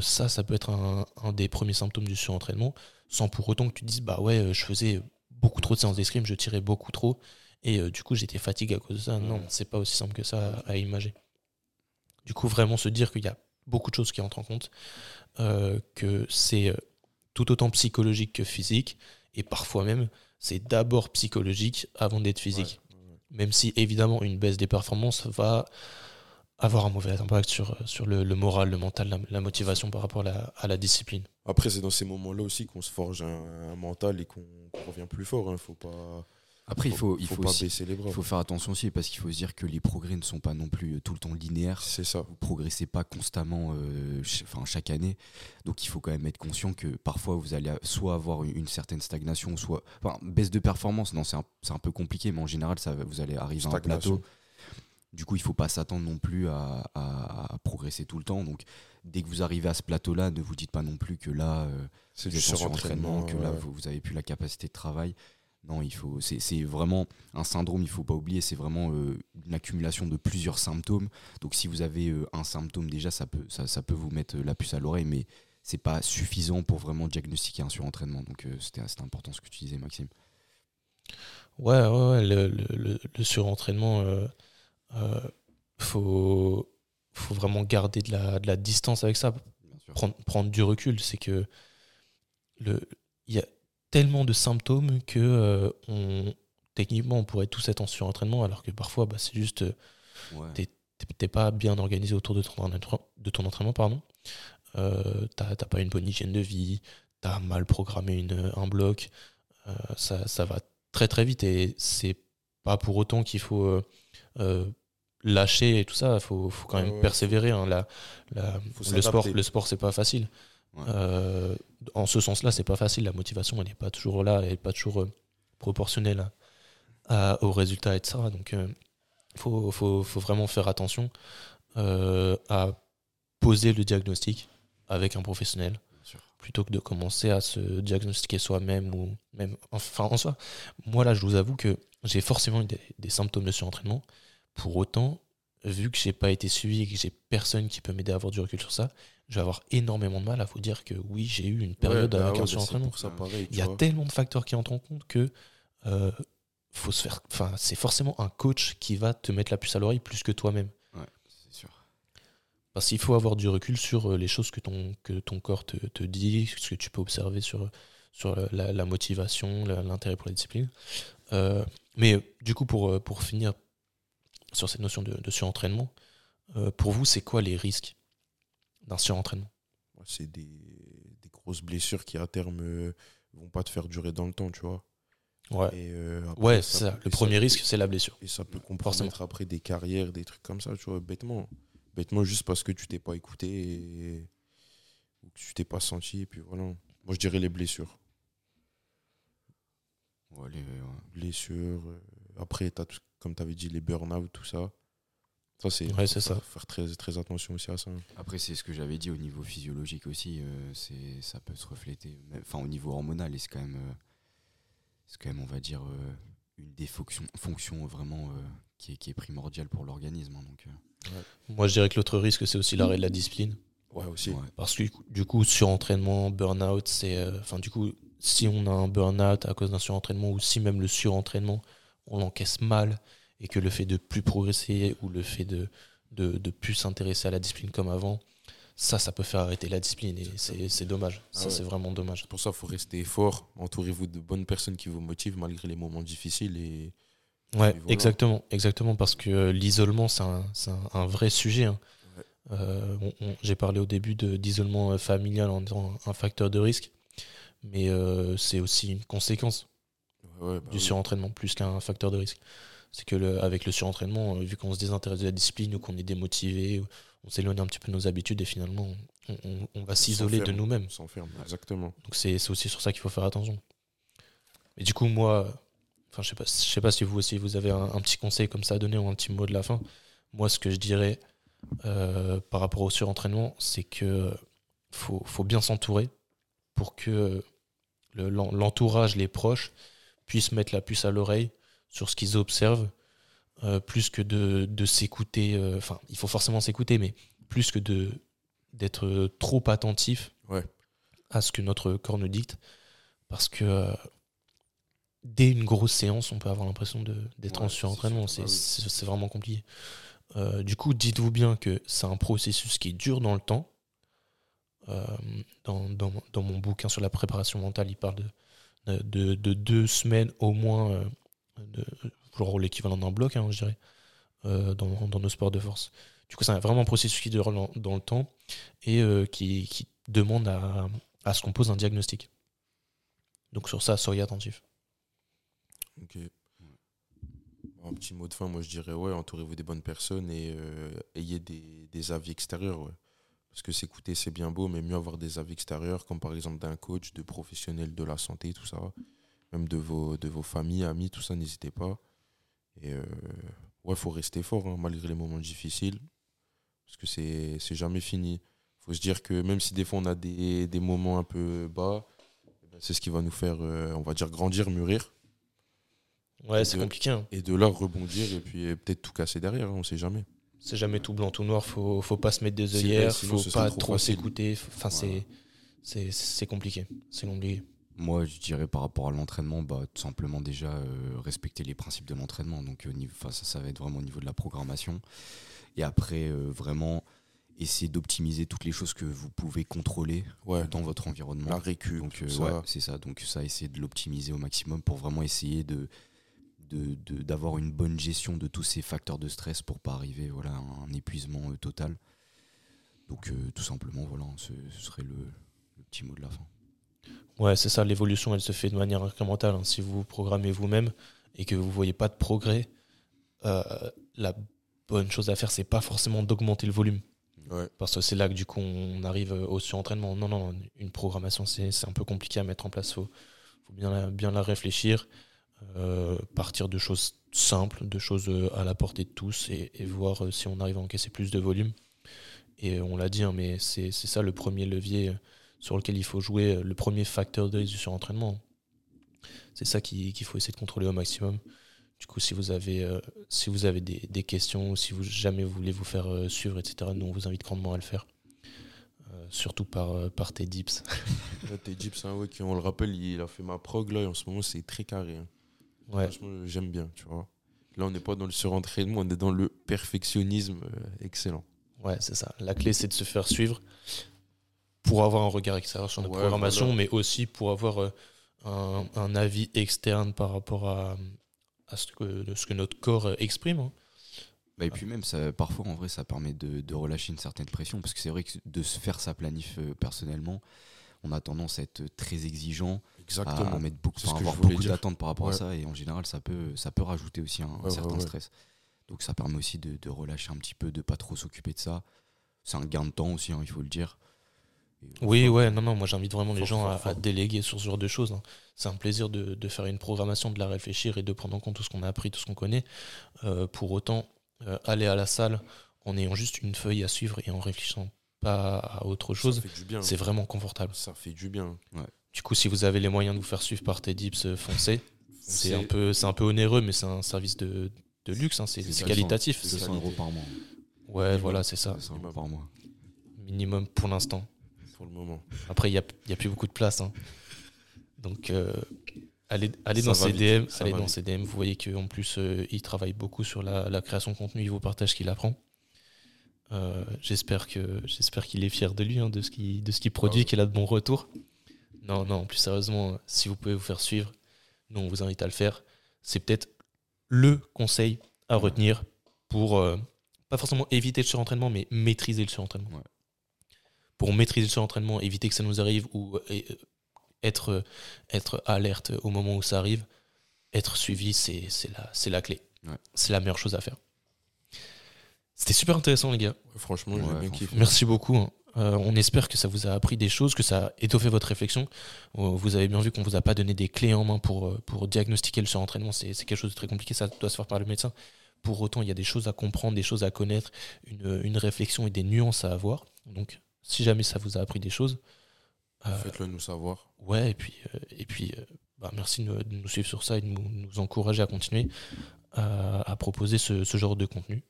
ça peut être un des premiers symptômes du surentraînement, sans pour autant que tu te dises bah ouais, je faisais beaucoup trop de séances d'escrime, je tirais beaucoup trop et du coup j'étais fatigué à cause de ça. Non, c'est pas aussi simple que ça à imager. Du coup, vraiment se dire qu'il y a beaucoup de choses qui entrent en compte, que c'est tout autant psychologique que physique. Et parfois même, c'est d'abord psychologique avant d'être physique. Ouais. Même si, évidemment, une baisse des performances va avoir un mauvais impact sur le moral, le mental, la motivation par rapport à la discipline. Après, c'est dans ces moments-là aussi qu'on se forge un mental et qu'on revient plus fort. Hein. Faut pas... Après, il faut faire attention aussi, parce qu'il faut se dire que les progrès ne sont pas non plus tout le temps linéaires. C'est ça. Vous ne progressez pas constamment chaque année. Donc, il faut quand même être conscient que parfois, vous allez soit avoir une certaine stagnation, soit baisse de performance. Non, c'est un peu compliqué, mais en général, vous allez arriver à un plateau. Du coup, il ne faut pas s'attendre non plus à progresser tout le temps. Donc, dès que vous arrivez à ce plateau-là, ne vous dites pas non plus que là, c'est du surentraînement, que là, vous n'avez plus la capacité de travail. Non, c'est vraiment un syndrome, il ne faut pas oublier, c'est vraiment une accumulation de plusieurs symptômes. Donc si vous avez un symptôme déjà, ça peut vous mettre la puce à l'oreille, mais ce n'est pas suffisant pour vraiment diagnostiquer un surentraînement. Donc c'était important ce que tu disais, Maxime. Ouais, le surentraînement, faut vraiment garder de la distance avec ça, prendre du recul. C'est que il y a tellement de symptômes que techniquement on pourrait tous être en surentraînement, alors que parfois c'est juste t'es pas bien organisé autour de ton entraînement, t'as pas une bonne hygiène de vie, t'as mal programmé un bloc, ça va très très vite, et c'est pas pour autant qu'il faut lâcher et tout ça. Faut quand même persévérer, hein. Le sport c'est pas facile. Ouais. En ce sens-là, c'est pas facile. La motivation, elle n'est pas toujours là, elle n'est pas toujours proportionnelle aux résultats, etc. Donc, faut vraiment faire attention à poser le diagnostic avec un professionnel, plutôt que de commencer à se diagnostiquer soi-même ou même. Enfin, en soi, moi là, je vous avoue que j'ai forcément eu des symptômes de surentraînement. Pour autant, vu que j'ai pas été suivi et que j'ai personne qui peut m'aider à avoir du recul sur ça, je vais avoir énormément de mal à vous dire que oui, j'ai eu une période avec un surentraînement. Il y a tellement de facteurs qui entrent en compte que c'est forcément un coach qui va te mettre la puce à l'oreille plus que toi-même. Ouais, c'est sûr. Parce qu'il faut avoir du recul sur les choses que ton corps te dit, ce que tu peux observer sur la motivation, l'intérêt pour la discipline. Mais du coup, pour finir sur cette notion de surentraînement, pour vous, c'est quoi les risques d'un surentraînement ? C'est des grosses blessures qui, à terme, vont pas te faire durer dans le temps, tu vois. Ouais, après, c'est ça. Le premier risque, c'est la blessure. Et ça peut compromettre après des carrières, des trucs comme ça, tu vois, bêtement. Bêtement, juste parce que tu t'es pas écouté ou que tu t'es pas senti, et puis voilà. Moi, je dirais les blessures. Ouais, blessures. Après, t'as tout, comme tu avais dit, les burn-out, tout ça. Ça, c'est ça. Faire très, très attention aussi à ça. Après, c'est ce que j'avais dit au niveau physiologique aussi. Ça peut se refléter. Enfin, au niveau hormonal, et c'est quand même, on va dire, une des fonctions vraiment qui est primordiale pour l'organisme. Hein, donc, Moi, je dirais que l'autre risque, c'est aussi l'arrêt de la discipline. Ouais, aussi. Ouais. Parce que du coup, surentraînement, burn-out, c'est. Du coup, si on a un burn-out à cause d'un surentraînement, ou si même le surentraînement, on l'encaisse mal, et que le fait de plus progresser ou le fait de plus s'intéresser à la discipline comme avant, ça peut faire arrêter la discipline, et c'est dommage. C'est vraiment dommage. Pour ça, il faut rester fort, entourez-vous de bonnes personnes qui vous motivent malgré les moments difficiles. Et voilà. Exactement, parce que l'isolement, c'est un vrai sujet. Hein. Ouais. J'ai parlé au début d'isolement familial en étant un facteur de risque, mais c'est aussi une conséquence du surentraînement plus qu'un facteur de risque. C'est que avec le surentraînement, vu qu'on se désintéresse de la discipline ou qu'on est démotivé, on s'éloigne un petit peu de nos habitudes, et finalement on va s'isoler de nous-mêmes. S'enferme, exactement. Donc c'est aussi sur ça qu'il faut faire attention. Et du coup, moi, je sais pas si vous aussi vous avez un petit conseil comme ça à donner ou un petit mot de la fin. Moi, ce que je dirais par rapport au surentraînement, c'est que faut bien s'entourer pour que l'entourage, les proches, puissent mettre la puce à l'oreille sur ce qu'ils observent, plus que de s'écouter. Enfin, il faut forcément s'écouter, mais plus que d'être trop attentif à ce que notre corps nous dicte. Parce que dès une grosse séance, on peut avoir l'impression d'être en surentraînement. C'est vraiment compliqué. Du coup, dites-vous bien que c'est un processus qui dure dans le temps. Dans mon bouquin sur la préparation mentale, il parle de 2 semaines au moins, genre l'équivalent d'un bloc, je dirais, dans nos sports de force. Du coup, c'est vraiment un processus qui dure dans le temps et qui demande à ce qu'on pose un diagnostic. Donc sur ça, soyez attentifs. Ok. Un petit mot de fin, moi je dirais entourez-vous des bonnes personnes et ayez des avis extérieurs. Parce que s'écouter, c'est bien beau, mais mieux avoir des avis extérieurs, comme par exemple d'un coach, de professionnels de la santé, tout ça. Même de vos familles, amis, tout ça, n'hésitez pas. Et faut rester fort, malgré les moments difficiles. Parce que c'est jamais fini. Faut se dire que même si des fois on a des moments un peu bas, c'est ce qui va nous faire, on va dire, grandir, mûrir. Ouais, c'est compliqué. Et de là, rebondir et puis peut-être tout casser derrière, on sait jamais. C'est jamais tout blanc, tout noir, faut pas se mettre des œillères, faut pas trop s'écouter, enfin c'est compliqué, c'est compliqué. Moi je dirais par rapport à l'entraînement, tout simplement déjà respecter les principes de l'entraînement, donc ça va être vraiment au niveau de la programmation, et après vraiment essayer d'optimiser toutes les choses que vous pouvez contrôler dans votre environnement. La récup, donc, c'est ça, donc ça essayer de l'optimiser au maximum pour vraiment essayer d'avoir une bonne gestion de tous ces facteurs de stress pour pas arriver à un épuisement total. Donc tout simplement ce serait le petit mot de la fin. Ouais, c'est ça, l'évolution elle se fait de manière incrémentale. Si vous programmez vous-même et que vous voyez pas de progrès, la bonne chose à faire c'est pas forcément d'augmenter le volume. Ouais. Parce que c'est là que du coup on arrive au surentraînement. Non, une programmation c'est un peu compliqué à mettre en place, faut bien la réfléchir. Partir de choses simples, de choses à la portée de tous et voir si on arrive à encaisser plus de volume. Et on l'a dit, mais c'est ça le premier levier sur lequel il faut jouer, le premier facteur de surentraînement. C'est ça qu'il faut essayer de contrôler au maximum. Du coup, si vous avez, des questions, ou si jamais vous voulez vous faire suivre, etc., nous on vous invite grandement à le faire. Surtout par Ted Dips. Ted Dips, qui, on le rappelle, il a fait ma prog là, et en ce moment c'est très carré. Ouais. Franchement, j'aime bien, tu vois. Là, on n'est pas dans le surentraînement, on est dans le perfectionnisme excellent. Ouais, c'est ça. La clé, c'est de se faire suivre pour avoir un regard extérieur sur notre programmation, mais aussi pour avoir un avis externe par rapport à ce que notre corps exprime. Et puis même, ça, parfois, en vrai, ça permet de relâcher une certaine pression, parce que c'est vrai que de se faire sa planif personnellement, on a tendance à être très exigeant, à mettre avoir beaucoup d'attentes par rapport à ça, et en général ça peut rajouter aussi un certain stress. Donc ça permet aussi de relâcher un petit peu, de pas trop s'occuper de ça. C'est un gain de temps aussi, il faut le dire. Moi j'invite vraiment les gens à déléguer sur ce genre de choses. C'est un plaisir de faire une programmation, de la réfléchir et de prendre en compte tout ce qu'on a appris, tout ce qu'on connaît. Pour autant, aller à la salle en ayant juste une feuille à suivre et en réfléchissant pas à autre chose, c'est vraiment confortable. Ça fait du bien. Ouais. Du coup, si vous avez les moyens de vous faire suivre par Ted Dips, foncez. C'est un peu onéreux, mais c'est un service de luxe. C'est qualitatif. 200 € par mois. Ouais, voilà, c'est ça. 200 € par mois. Minimum pour l'instant. Pour le moment. Après, il n'y a plus beaucoup de place. Donc, allez dans ses DM. Allez dans ses DM. Vous voyez qu'en plus, il travaille beaucoup sur la création de contenu. Il vous partage ce qu'il apprend. J'espère qu'il est fier de lui, de ce qu'il produit, qu'il a de bons retours. Non, plus sérieusement, si vous pouvez vous faire suivre, nous on vous invite à le faire. C'est peut-être le conseil à retenir pour pas forcément éviter le surentraînement, mais maîtriser le surentraînement. Ouais. Pour maîtriser le surentraînement, éviter que ça nous arrive ou être alerte au moment où ça arrive, être suivi, c'est la clé. Ouais. C'est la meilleure chose à faire. C'était super intéressant, les gars. Franchement, j'ai bien kiffé. Merci beaucoup. On espère que ça vous a appris des choses, que ça a étoffé votre réflexion. Vous avez bien vu qu'on vous a pas donné des clés en main pour diagnostiquer le surentraînement. C'est quelque chose de très compliqué, ça doit se faire par le médecin. Pour autant, il y a des choses à comprendre, des choses à connaître, une réflexion et des nuances à avoir. Donc, si jamais ça vous a appris des choses, Faites-le nous savoir. Ouais, et puis, merci de nous suivre sur ça et de nous encourager à continuer à proposer ce genre de contenu.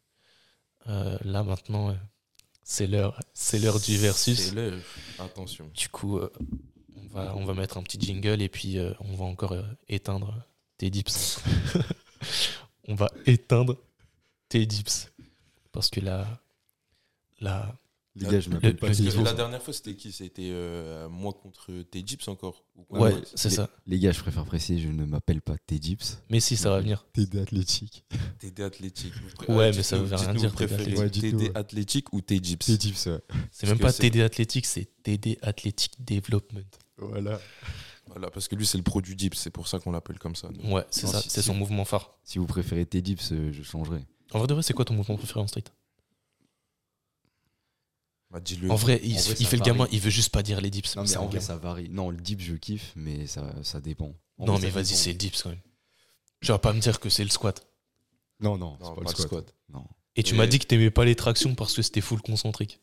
Là, maintenant, c'est l'heure du versus. C'est l'heure, attention. Du coup, on va mettre un petit jingle et puis on va encore éteindre tes dips. On va éteindre tes dips. Parce que là les gars, je m'appelle pas. La dernière fois, c'était qui ? C'était moi contre Ted Dips encore. Ouais, c'est ça. Les gars, je préfère préciser, je ne m'appelle pas Ted Dips. Mais si, ça va venir. TD Athlétique. TD Athlétique. Ouais, mais ça veut rien dire. TD Athlétique ou Ted Dips ? Ted Dips, ouais. C'est même pas TD Athlétique, c'est TD Athlétique Development. Voilà. Voilà, parce que lui, c'est le produit Dips, c'est pour ça qu'on l'appelle comme ça. Ouais, c'est ça, c'est son mouvement phare. Si vous préférez Ted Dips, je changerai. En vrai de vrai, c'est quoi ton mouvement préféré en street ? Bah, en vrai, il fait le gamin, il veut juste pas dire les dips. Non, mais en vrai, ça varie. Non, le dip, je kiffe, mais ça dépend. Non, mais vas-y, c'est le dips quand même. Tu vas pas me dire que c'est le squat. Non, c'est pas le squat. Non. Et tu m'as dit que t'aimais pas les tractions parce que c'était full concentrique.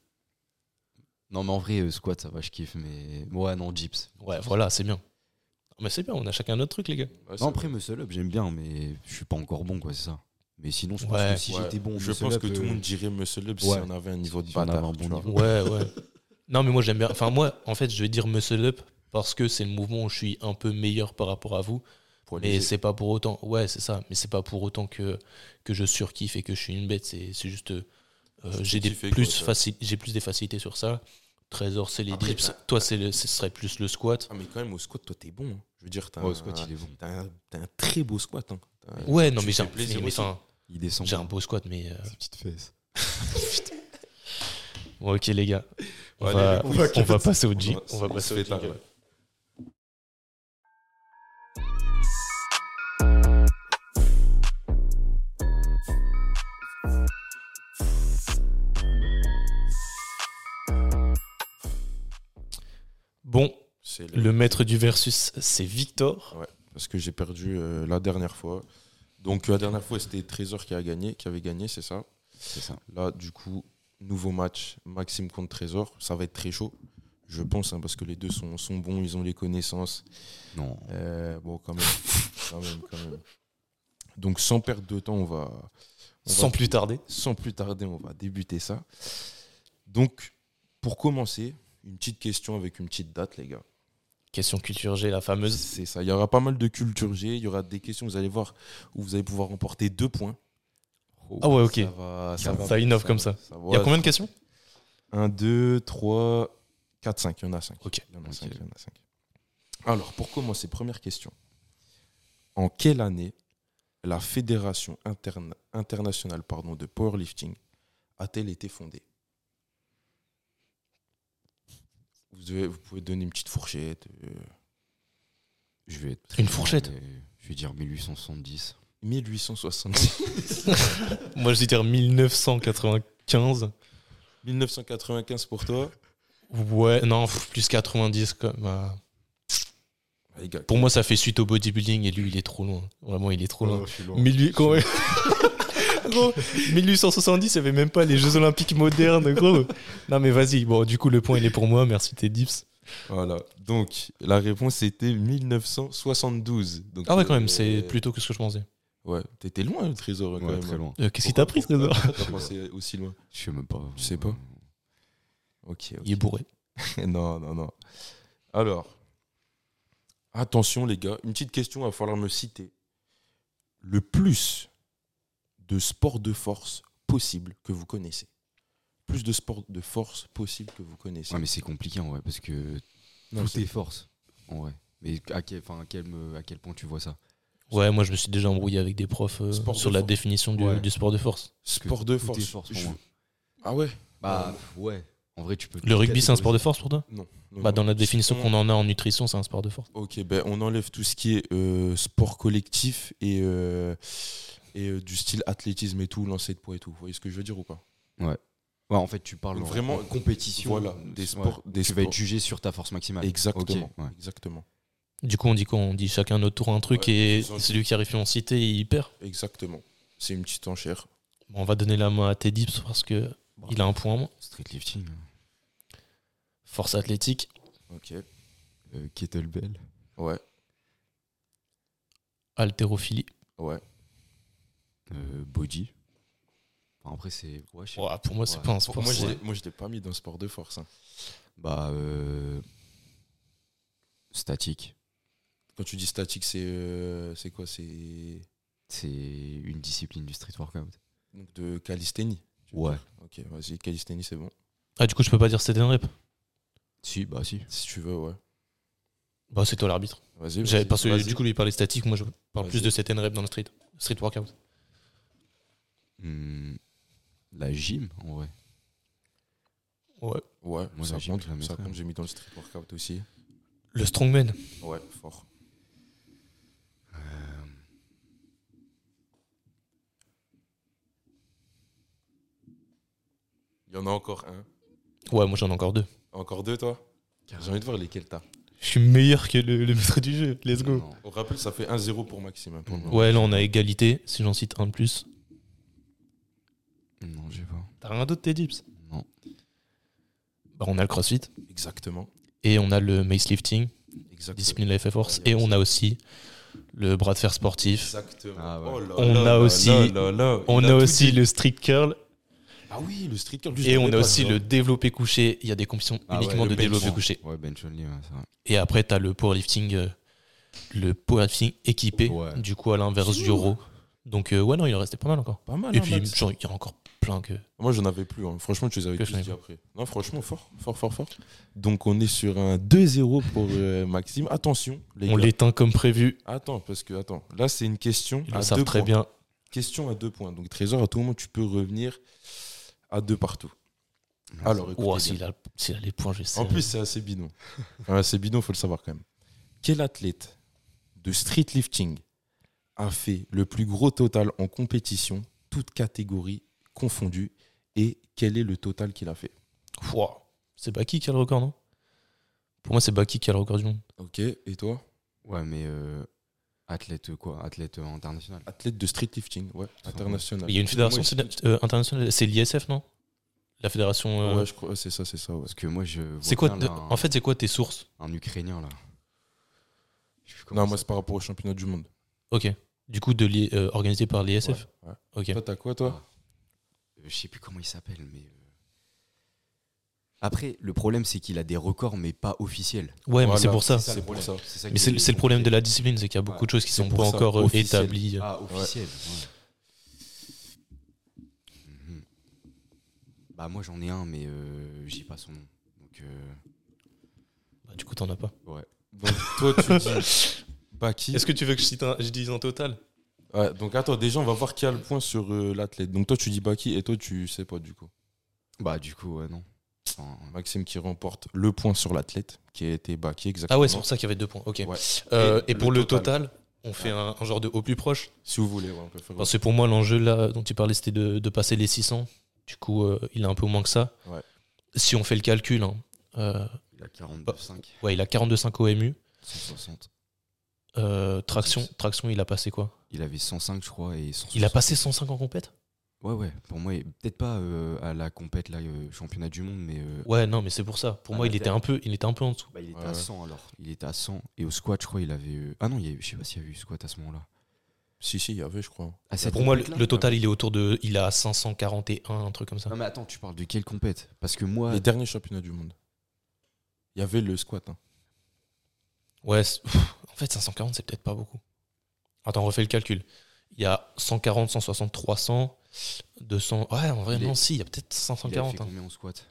Non, mais en vrai, squat, ça va, je kiffe, mais. Ouais, non, dips. Ouais, voilà, c'est bien. Mais c'est bien, on a chacun notre truc, les gars. Ouais, non, après, muscle-up, j'aime bien, mais je suis pas encore bon, quoi, c'est ça. Mais sinon, je pense que si j'étais bon, je pense que tout le monde dirait muscle up si on avait un niveau de bâtard. Ouais. Non, mais moi j'aime bien. Enfin, moi, en fait, je vais dire muscle up parce que c'est le mouvement où je suis un peu meilleur par rapport à vous. Mais c'est pas pour autant. Ouais, c'est ça. Mais c'est pas pour autant que je surkiffe et que je suis une bête. C'est juste j'ai plus des facilités sur ça. Trésor, c'est les dips. Toi, ce serait plus le squat. Ah, mais quand même, au squat, toi, t'es bon. Hein. Je veux dire, t'as un très beau squat. Hein. Ouais, non, mais j'ai un plaisir. Il descend. J'ai un beau squat, mais. Petite fesse. Bon, ok, les gars. On va passer au G. On va passer au G. Bon, le maître du versus, c'est Victor. Ouais, parce que j'ai perdu la dernière fois. Donc la dernière fois, c'était Trésor qui avait gagné, c'est ça ? C'est ça. Là, du coup, nouveau match, Maxime contre Trésor. Ça va être très chaud, je pense, hein, parce que les deux sont bons, ils ont les connaissances. Non. Bon, quand même. Donc sans perdre de temps, Sans plus tarder, on va débuter ça. Donc, pour commencer... Une petite question avec une petite date, les gars. Question culture G, la fameuse. C'est ça. Il y aura pas mal de culture G. Il y aura des questions, vous allez voir, où vous allez pouvoir remporter 2 points. Oh, ah ouais, ok. Ça innove comme ça. Il y a combien de questions ? 1, 2, 3, 4, 5. Il y en a 5. Ok. Alors, pour commencer, première question. En quelle année la Fédération internationale de powerlifting a-t-elle été fondée ? Vous pouvez donner une petite fourchette. Je vais être une fourchette. Je vais dire 1870. 1870. Moi, je vais dire 1995. 1995 pour toi ? Ouais, non, plus 90. Bah... Les gars, pour moi, ça fait suite au bodybuilding et lui, il est trop loin. Vraiment, il est trop loin. Gros, 1870, il n'y avait même pas les Jeux Olympiques modernes, gros. Non, mais vas-y. Bon, du coup, le point, il est pour moi. Merci, Ted Dips. Voilà. Donc, la réponse, c'était 1972. Donc, ah ouais, quand même, c'est plutôt que ce que je pensais. Ouais, t'étais loin, le Trésor, quand même. Très loin. Qu'est-ce qui t'a pris, Trésor ? Je pensais aussi loin. Je sais même pas. Tu sais pas ? Ok. Il est bourré. Non. Alors, attention, les gars. Une petite question, il va falloir me citer. Le plus... de sport de force possible que vous connaissez. Plus de sport de force possible que vous connaissez. Ouais, mais c'est compliqué en vrai, parce que tout est force en vrai. Mais à quel point tu vois ça ? Ouais, moi je me suis déjà embrouillé avec des profs sur la définition du sport de force. Sport de force. Force pour moi. Ah ouais ? Bah ouais. En vrai, tu peux. Le rugby, c'est un sport de force pour toi ? Non. Bah, dans la définition qu'on en a en nutrition, c'est un sport de force. Ok, ben on enlève tout ce qui est sport collectif et du style athlétisme et tout, lancer de poids et tout. Vous voyez ce que je veux dire ou pas ? Ouais. Ouais, en fait, tu parles vraiment en compétition. Voilà, des sports. Ouais, tu vas être jugé sur ta force maximale. Exactement. Okay. Ouais. Exactement. Du coup, on dit quoi ? On dit chacun notre tour un truc et celui qui arrive en cité, il perd. Exactement. C'est une petite enchère. Bon, on va donner la main à Ted Dips parce que il a un point en moins. Street lifting. Force athlétique. Ok. Kettlebell. Ouais. Haltérophilie. Ouais. Body. Enfin, après, c'est. Ouais, wow, pour moi, c'est pas un sport. Pour moi, je l'ai pas mis dans sport de force. Hein. Bah. Statique. Quand tu dis statique, c'est quoi? C'est une discipline du street workout. Donc de calisthénie. Ouais. Ok, vas-y, calisthénie, c'est bon. Ah, du coup, je peux pas dire c'était un rep? Si, bah si. Si tu veux, ouais. Bah, c'est toi l'arbitre. Vas-y. Parce que du coup, lui, il parlait statique. Moi, je parle plus de CTN rep dans le street workout. La gym, en vrai. Ouais. Ouais, moi, ça compte. Ça compte, j'ai mis dans le street workout aussi. Le strongman. Ouais, fort. Il y en a encore un. Ouais, moi, j'en ai encore deux. Encore deux, toi? J'ai envie de voir lesquels t'as. Je suis meilleur que le maître du jeu. Let's go. On rappelle, ça fait 1-0 pour Maxime. Hein, pour ouais, là, on a égalité. Si j'en cite un de plus. Non, j'ai pas. T'as rien d'autre, Ted Dips? Non. Bah, on a le crossfit. Exactement. Et on a le mace lifting. Exactement. Discipline de la FF Force. Ouais, et on a aussi le bras de fer sportif. Exactement. Ah, ouais. On a aussi le street curl. Ah oui, le street curl. Et on a aussi le développé couché. Il y a des compétitions uniquement de développé couché. Ouais, bench only, ouais, c'est vrai. Et après, t'as le powerlifting équipé, ouais. Du coup, à l'inverse du row. Donc, ouais, non, il en restait pas mal encore. Pas mal. Et puis, genre, il y en a encore plein que. Moi, j'en avais plus. Hein. Franchement, tu les avais tous dit après. Non, franchement, fort. Donc, on est sur un 2-0 pour Maxime. Attention, les gars. On l'éteint comme prévu. Attends, là, c'est une question. Ils le savent très bien. Question à 2 points. Donc, Trésor, à tout moment, tu peux revenir. À 2 partout. Merci. Alors, écoutez, s'il a les points, je sais. En plus, c'est assez bidon. Il faut le savoir quand même. Quel athlète de street lifting a fait le plus gros total en compétition, toutes catégories confondues, et quel est le total qu'il a fait? Wow. C'est Baki qui a le record, non? Pour moi, c'est Baki qui a le record du monde. Ok, et toi? Ouais, mais athlète quoi? Athlète international? Athlète de street lifting, ouais, international. Il y a une fédération internationale, c'est l'ISF, non? La fédération. Ouais, je crois, c'est ça. Ouais. Parce que moi, je. C'est quoi? En fait, c'est quoi tes sources? Un Ukrainien là. Non, moi, c'est par rapport au championnat du monde. Ok. Du coup, organisé par l'ISF. Ouais. Ok. Toi, t'as quoi, toi? Je sais plus comment il s'appelle, mais. Après, le problème, c'est qu'il a des records, mais pas officiels. Ouais, voilà, mais c'est pour ça. C'est ça mais c'est le problème de la discipline, c'est qu'il y a beaucoup de choses qui ne sont pas encore établies. Ah, officielles. Ouais. Bah, moi, j'en ai un, mais j'ai pas son nom. Donc, Bah, du coup, t'en as pas. Ouais. Donc, toi, tu dis Baki. Est-ce que tu veux que je dise un total? Ouais, donc attends, déjà, on va voir qui a le point sur l'athlète. Donc, toi, tu dis Baki, et toi, tu sais pas, du coup. Bah, du coup, ouais, non. Enfin, Maxime qui remporte le point sur l'athlète qui a été Baki, exactement. Ah ouais, c'est pour ça qu'il y avait 2 points. Ok. Ouais. Et pour le total, on fait un genre de au plus proche. Si vous voulez, ouais, on peut faire. Parce que pour moi, l'enjeu là dont tu parlais, c'était de passer les 600. Du coup, il a un peu moins que ça. Ouais. Si on fait le calcul, hein, il a 42,5. Ouais, il a 42,5 OMU. 160. Traction, il a passé quoi? Il avait 105, je crois, et 160. Il a passé 105 en compète. Ouais, pour moi, peut-être pas à la compète là, championnat du monde, mais ouais, non, mais c'est pour ça. Pour moi, il était un peu en dessous. Bah, il était à 100 alors. Il était à 100 et au squat, je crois, il avait ah non, je sais pas s'il y a eu squat à ce moment-là. Si, il y avait, je crois. Ah, pour moi, le total, il est autour de, il a 541, un truc comme ça. Non mais attends, tu parles de quelle compète? Parce que moi, les derniers championnats du monde, il y avait le squat. Hein. Ouais, en fait, 540, c'est peut-être pas beaucoup. Attends, on refait le calcul. Il y a 140, 160, 300. 200, ouais, en vrai, non, si, il y a peut-être 540. Il a fait combien en squat?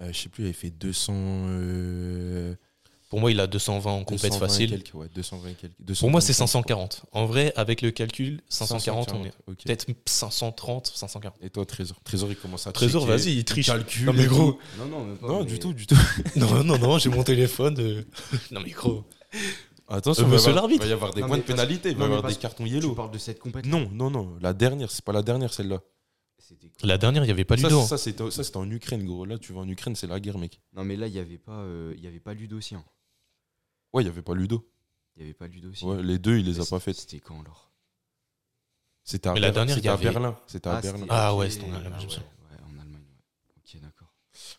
Je sais plus, il avait fait 200. Pour moi, il a 220 en compète facile. Quelques, ouais, 220 quelques, 220. Pour moi, c'est 540. En vrai, avec le calcul, 540 on est okay. Peut-être 530, 540. Et toi, Trésor, il commence à Trésor, checker, vas-y, il triche. Calcul, non, mais gros. Non, du tout. Non, j'ai mon téléphone. Non, mais gros. Attention, monsieur l'arbitre. Il va y avoir des points de pénalité, il va y avoir des cartons yellow. Tu parles de cette compétition? Non, la dernière, c'est pas la dernière, celle-là. La dernière, il n'y avait pas Ludo. Ça, c'était en Ukraine, gros. Là, tu vas en Ukraine, c'est la guerre, mec. Non, mais là, il n'y avait pas Ludo aussi. Hein. Ouais, il n'y avait pas Ludo. Ouais, les deux, il les a pas faites. C'était quand, alors? C'était à Berlin. C'était à Berlin. Ah ouais, c'était en Allemagne. Ouais, en Allemagne. Ok, d'accord.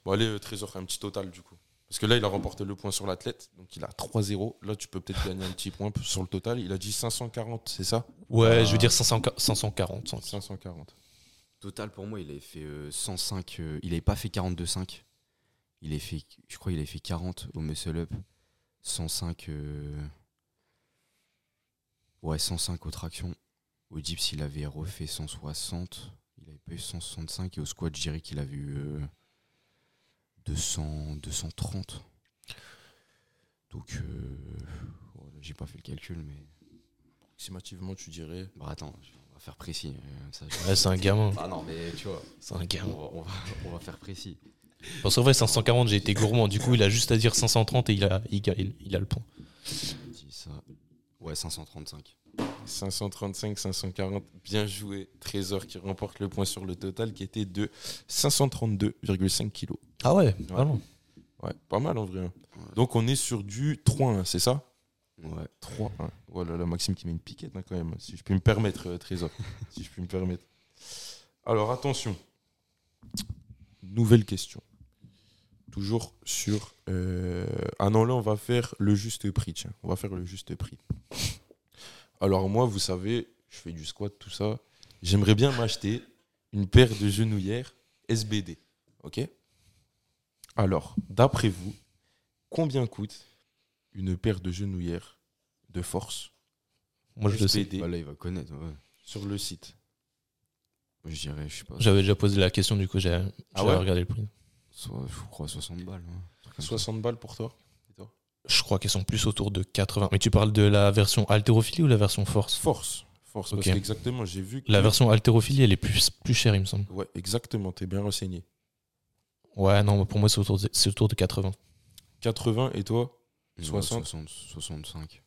Bon, allez, Trésor, un petit total, du coup. Parce que là, il a remporté le point sur l'athlète, donc il a 3-0. Là, tu peux peut-être gagner un petit point sur le total. Il a dit 540, c'est ça ? Ouais, je veux dire 540. Total, pour moi, il avait fait 105. Il n'avait pas fait 42,5. Il avait fait, je crois qu'il avait fait 40 au muscle-up. 105. Ouais, 105 aux tractions. Au dips, il avait refait 160. Il n'avait pas eu 165. Et au squat, je dirais qu'il avait eu... 230. Donc, j'ai pas fait le calcul, mais. Approximativement, tu dirais. Bah, attends, on va faire précis. Ça, ouais, c'est un gamin. Ah non, mais tu vois. C'est un gamin. On va faire précis. Parce qu'en vrai, 540, j'ai été gourmand. Du coup, il a juste à dire 530 et il a le point. Ouais, 535. 535, 540, bien joué. Trésor qui remporte le point sur le total qui était de 532,5 kg. Ah ouais, vraiment. Ouais, pas mal en vrai. Ouais. Donc on est sur du 3-1, c'est ça ? Ouais, 3-1. Voilà, la Maxime qui met une piquette hein, quand même, si je puis me permettre, Trésor. Si je puis me permettre. Alors attention, nouvelle question. Toujours sur... Ah non, là on va faire le juste prix, tiens. On va faire le juste prix. Alors moi, vous savez, je fais du squat, tout ça. J'aimerais bien m'acheter une paire de genouillères SBD. Ok ? Alors, d'après vous, combien coûte une paire de genouillères de force ? Moi, je le sais. Bah là, il va connaître. Ouais. Sur le site. Je dirais, je sais pas. J'avais déjà posé la question, du coup, j'avais regardé le prix. Je crois 60 balles. Hein. 60 balles pour toi ? Je crois qu'elles sont plus autour de 80. Mais tu parles de la version haltérophilie ou la version force ? Force, okay. Parce qu'exactement, j'ai vu que... La version haltérophilie, elle est plus chère, il me semble. Ouais, exactement, t'es bien renseigné. Ouais, non, pour moi, c'est autour de 80. 80, et toi ? 60 ? 65.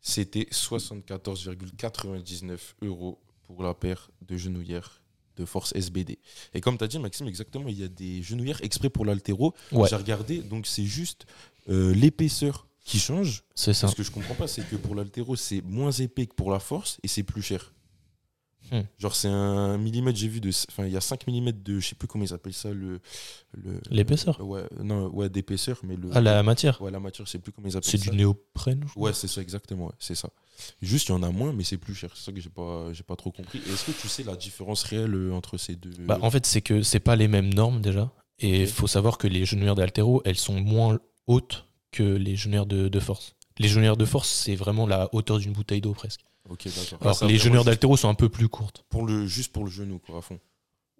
C'était 74,99 € pour la paire de genouillères de force SBD. Et comme t'as dit, Maxime, exactement, il y a des genouillères exprès pour l'haltéro. Ouais. J'ai regardé, donc c'est juste... l'épaisseur qui change, c'est ça. Ce que je comprends pas, c'est que pour l'haltéro, c'est moins épais que pour la force et c'est plus cher. Genre, c'est un millimètre, j'ai vu, il y a 5 millimètres de, je sais plus comment ils appellent ça, l'épaisseur. D'épaisseur, mais la matière. Ouais, la matière, je sais plus comment ils appellent ça. C'est du néoprène. Ouais, c'est ça, exactement, ouais, c'est ça. Juste, il y en a moins, mais c'est plus cher. C'est ça que j'ai pas trop compris. Et est-ce que tu sais la différence réelle entre ces deux ? Bah, en fait, c'est que c'est pas les mêmes normes déjà. Et il faut savoir que les genouillères d'haltéro, elles sont moins haute que les genouillères de force. Les genouillères de force, c'est vraiment la hauteur d'une bouteille d'eau presque. Ok, d'accord. Alors les genouillères d'haltéro sont un peu plus courtes. Juste pour le genou, quoi, à fond.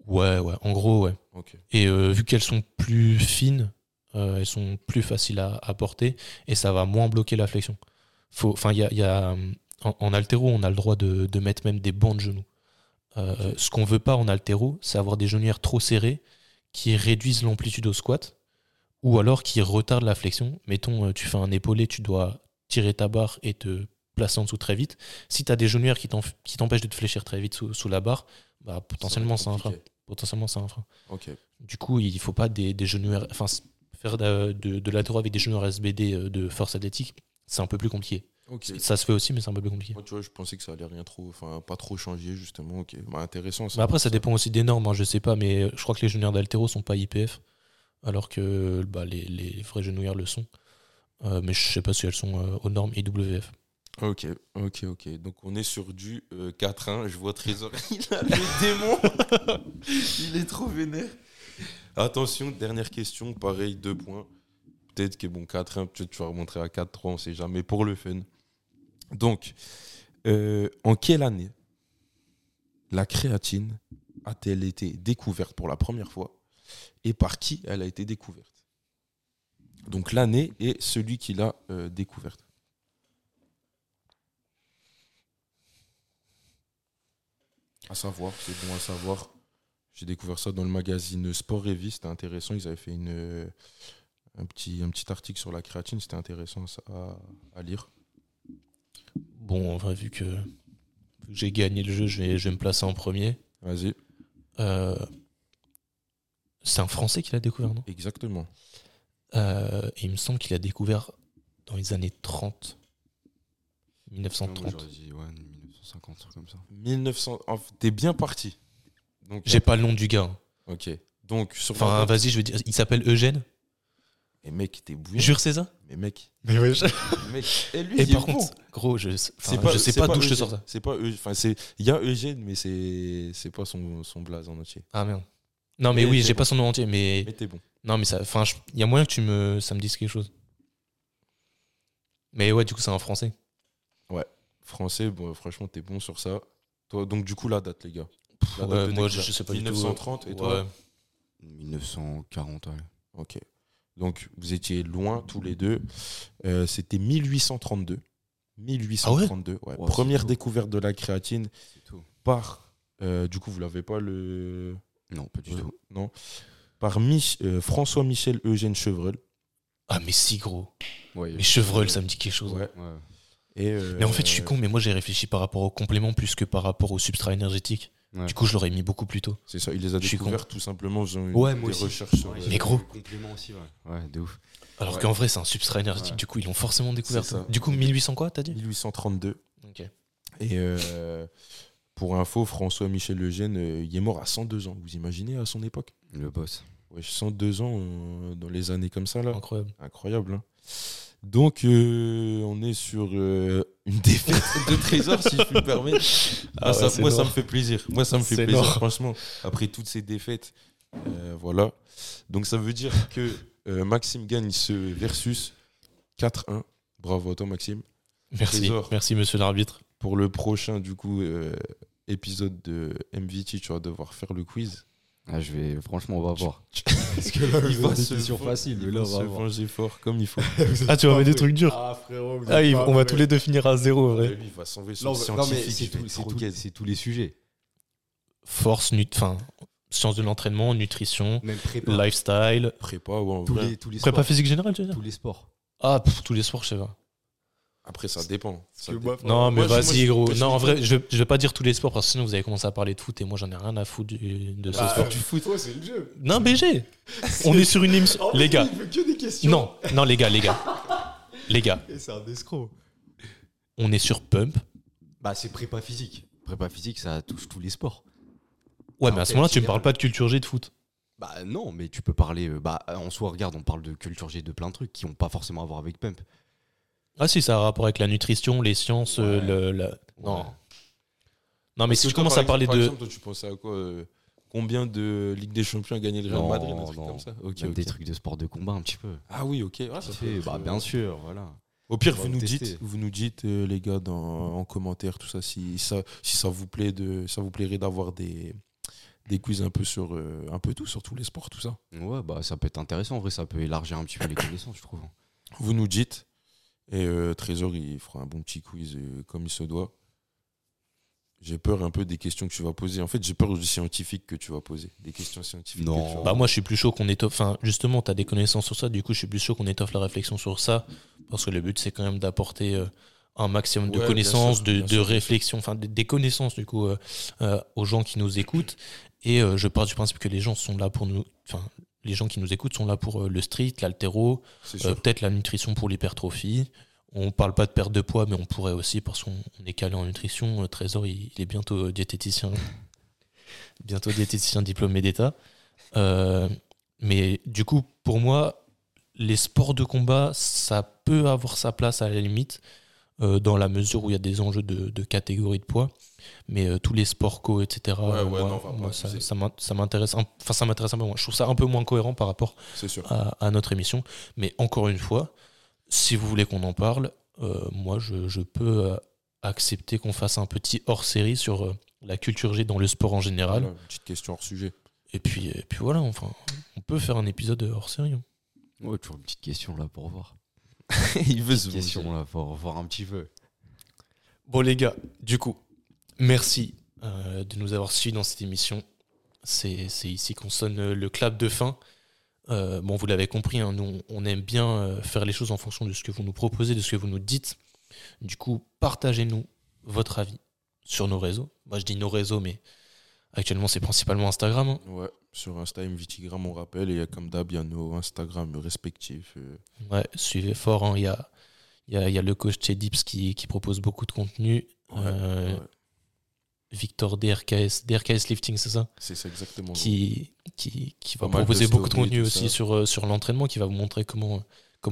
Ouais, en gros, ouais. Okay. Et vu qu'elles sont plus fines, elles sont plus faciles à porter et ça va moins bloquer la flexion. En haltéro, on a le droit de mettre même des bandes de genoux. Ce qu'on veut pas en haltéro, c'est avoir des genouillères trop serrées qui réduisent l'amplitude au squat. Ou alors qui retarde la flexion. Mettons, tu fais un épaulé, tu dois tirer ta barre et te placer en dessous très vite. Si tu as des genouillères qui t'empêchent de te fléchir très vite sous la barre, bah, potentiellement, c'est un frein. Okay. Du coup, il ne faut pas des genouillères... Enfin, faire de l'haltéro avec des genouillères SBD de force athlétique, c'est un peu plus compliqué. Okay. Ça se fait aussi, mais c'est un peu plus compliqué. Moi, tu vois, je pensais que ça allait pas trop changer, justement. Okay. Bah, intéressant. Ça, mais après, ça dépend aussi des normes, hein, je ne sais pas, mais je crois que les genouillères d'haltéro ne sont pas IPF. Alors que les vraies genouillères le sont. Mais je ne sais pas si elles sont aux normes IWF. Ok. Donc on est sur du 4-1. Je vois Trésor. Il a le démon. Il est trop vénère. Attention, dernière question. Pareil, 2 points. Peut-être que 4-1, peut-être tu vas remonter à 4-3, on ne sait jamais, pour le fun. Donc, en quelle année la créatine a-t-elle été découverte pour la première fois ? Et par qui elle a été découverte. Donc l'année et celui qui l'a découverte. À savoir, c'est bon à savoir. J'ai découvert ça dans le magazine Sport et Vie, c'était intéressant. Ils avaient fait un petit article sur la créatine, c'était intéressant à lire. Bon, enfin, vu que j'ai gagné le jeu, je vais me placer en premier. Vas-y. C'est un Français qui l'a découvert, non ? Exactement. Il me semble qu'il l'a découvert dans les années 30. 1930. Non, j'aurais dit, 1950, truc comme ça. 1900. Oh, t'es bien parti. Donc, j'ai pas le nom du gars. Ok. Donc, vas-y, je veux dire, il s'appelle Eugène Et mec, t'es bouillant. Jure, c'est ça. Mais mec. Mais ouais. Mec. Et lui, et il par est contre, bon. Gros, je sais pas d'où je te sors ça. C'est pas, enfin, c'est, il y a Eugène, mais c'est pas son blaze en entier. Ah merde. Non, mais oui, j'ai bon. Pas son nom entier, mais t'es bon. Non, mais ça, enfin, il y a moyen que ça me dise quelque chose. Mais ouais, du coup, c'est un français. Ouais, français. Bon, franchement, t'es bon sur ça. Toi, donc du coup, la date, les gars. La date, moi, je sais pas du tout. 1930 et toi. 1940. Ouais. Ok. Donc, vous étiez loin tous les deux. C'était 1832. 1832, ah ouais, ouais. Première découverte de la créatine. C'est tout. Par, du coup, vous l'avez pas le... Non, pas du tout. Non. Par François-Michel Eugène Chevreul. Ah, mais si, gros. Ouais, mais Chevreul, ça me dit quelque chose. Ouais. Hein. Ouais. Et mais en fait, je suis con, mais moi, j'ai réfléchi par rapport aux compléments plus que par rapport aux substrats énergétiques. Ouais. Du coup, je l'aurais mis beaucoup plus tôt. C'est ça, il les a découverts tout simplement. Ils ont eu des recherches sur les compléments aussi. Ouais, ouais, de ouf. Alors qu'en vrai, c'est un substrat énergétique, du coup, ils l'ont forcément découvert. Du coup, 1800 quoi, t'as dit ? 1832. Ok. Et pour info, François-Michel Eugène, il est mort à 102 ans. Vous imaginez à son époque ? Le boss. Ouais, 102 ans dans les années comme ça, là. Incroyable. Incroyable, hein. Donc, on est sur une défaite de Trésor, si je puis me permettre. Ah, moi, ça me fait plaisir. Moi, ça me fait plaisir, franchement. Après toutes ces défaites, voilà. Donc, ça veut dire que Maxime gagne ce versus 4-1. Bravo à toi, Maxime. Merci. Trésor, merci, monsieur l'arbitre. Pour le prochain, du coup, épisode de MVT, tu vas devoir faire le quiz. Ah, je vais, franchement, on va voir. Parce que là, il va se venger fort comme il faut. Ah, tu vas mettre des trucs durs. Ah, frérot, on va tous les deux finir à zéro, vrai. Lui, il va s'enlever sur le scientifique. C'est tous les sujets. Force, sciences de l'entraînement, nutrition, même prépa. Lifestyle. Prépa, ouais, en vrai. Tous les prépa sports. Physique générale, tu veux dire ? Tous les sports. Ah, tous les sports, je sais pas. Après, ça dépend. Non, mais vas-y, gros. Non, en vrai, je vais pas dire tous les sports parce que sinon vous avez commencé à parler de foot et moi j'en ai rien à foutre de ce sport. Du foot, c'est le jeu. Non, BG. On est sur une émission. Les gars. Il veut que des questions. Non, les gars. Les gars. Et c'est un escroc. On est sur Pump. Bah, c'est prépa physique. Prépa physique, ça touche tous les sports. Ouais, mais à ce moment-là, tu me parles pas de culture G de foot. Bah, non, mais tu peux parler. Bah, en soi, regarde, on parle de culture G de plein de trucs qui n'ont pas forcément à voir avec Pump. Ah si, ça a un rapport avec la nutrition, les sciences, non. Non, mais si je commence à parler de... Exemple, toi, tu pensais à quoi combien de Ligue des Champions a gagné le Real Madrid, des trucs comme ça. Okay. Des trucs de sport de combat, un petit peu. Ah oui, ok. Ah, ça fait, bah, bien sûr, voilà. Au pire, vous nous dites les gars, en commentaire, tout ça, si ça vous plaît, ça vous plairait d'avoir des quiz un peu sur sur tous les sports, tout ça. Ouais, bah ça peut être intéressant, en vrai, ça peut élargir un petit peu les connaissances, je trouve. Vous nous dites... Et Trésor, il fera un bon petit quiz comme il se doit. J'ai peur un peu des questions que tu vas poser. En fait, j'ai peur du scientifique que tu vas poser. Des questions scientifiques. Non. Bah moi, je suis plus chaud qu'on étoffe. Enfin, justement, tu as des connaissances sur ça. Du coup, je suis plus chaud qu'on étoffe la réflexion sur ça. Parce que le but, c'est quand même d'apporter un maximum de connaissances, de réflexions, enfin des connaissances, du coup, aux gens qui nous écoutent. Et je pars du principe que les gens sont là pour nous... Les gens qui nous écoutent sont là pour le street, l'haltéro, peut-être la nutrition pour l'hypertrophie. On parle pas de perte de poids, mais on pourrait aussi, parce qu'on est calé en nutrition. Trésor, il est bientôt diététicien, diplômé d'État. Mais du coup, pour moi, les sports de combat, ça peut avoir sa place à la limite, dans la mesure où il y a des enjeux de catégorie de poids. Mais tous les sports co, etc., ça m'intéresse un peu moins. Je trouve ça un peu moins cohérent par rapport à notre émission. Mais encore une fois, si vous voulez qu'on en parle, moi, je peux accepter qu'on fasse un petit hors-série sur la culture G dans le sport en général. Voilà, une petite question hors-sujet. Et puis voilà, enfin, on peut faire un épisode hors-série. Hein. Ouais, toujours une petite question là pour voir. Il veut se question là pour voir un petit peu. Bon les gars, du coup... Merci de nous avoir suivis dans cette émission. C'est ici qu'on sonne le clap de fin. Bon, vous l'avez compris, hein, nous, on aime bien faire les choses en fonction de ce que vous nous proposez, de ce que vous nous dites. Du coup, partagez-nous votre avis sur nos réseaux. Moi, je dis nos réseaux, mais actuellement, c'est principalement Instagram. Hein. Ouais, sur Insta, MVTgram, on rappelle. Et comme d'hab, il y a nos Instagram respectifs. Ouais, suivez fort. Hein. Il y a le coach Ted Dips qui propose beaucoup de contenu. Ouais. Victor DRKS Lifting, c'est ça ? C'est ça, exactement. Qui va proposer beaucoup de contenu aussi sur l'entraînement, qui va vous montrer comment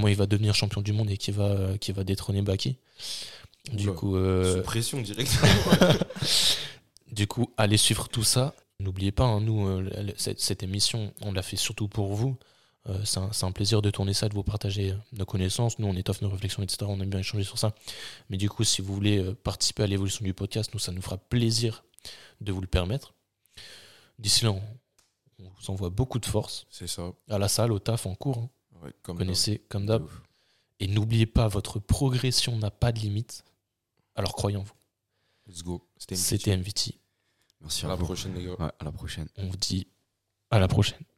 il va devenir champion du monde et qui va détrôner Baki. Du coup, sous pression directement. Du coup, allez suivre tout ça. N'oubliez pas, nous, cette émission, on l'a fait surtout pour vous. C'est un plaisir de tourner ça, de vous partager nos connaissances. Nous, on étoffe nos réflexions, etc. On aime bien échanger sur ça. Mais du coup, si vous voulez participer à l'évolution du podcast, nous, ça nous fera plaisir de vous le permettre. D'ici là, on vous envoie beaucoup de force. C'est ça. À la salle, au taf, en cours. Ouais, vous connaissez, comme d'hab. Et n'oubliez pas, votre progression n'a pas de limite. Alors, croyez en vous. Let's go. C'était MVT. Merci à la prochaine, les gars. Ouais, à la prochaine. On vous dit à la prochaine.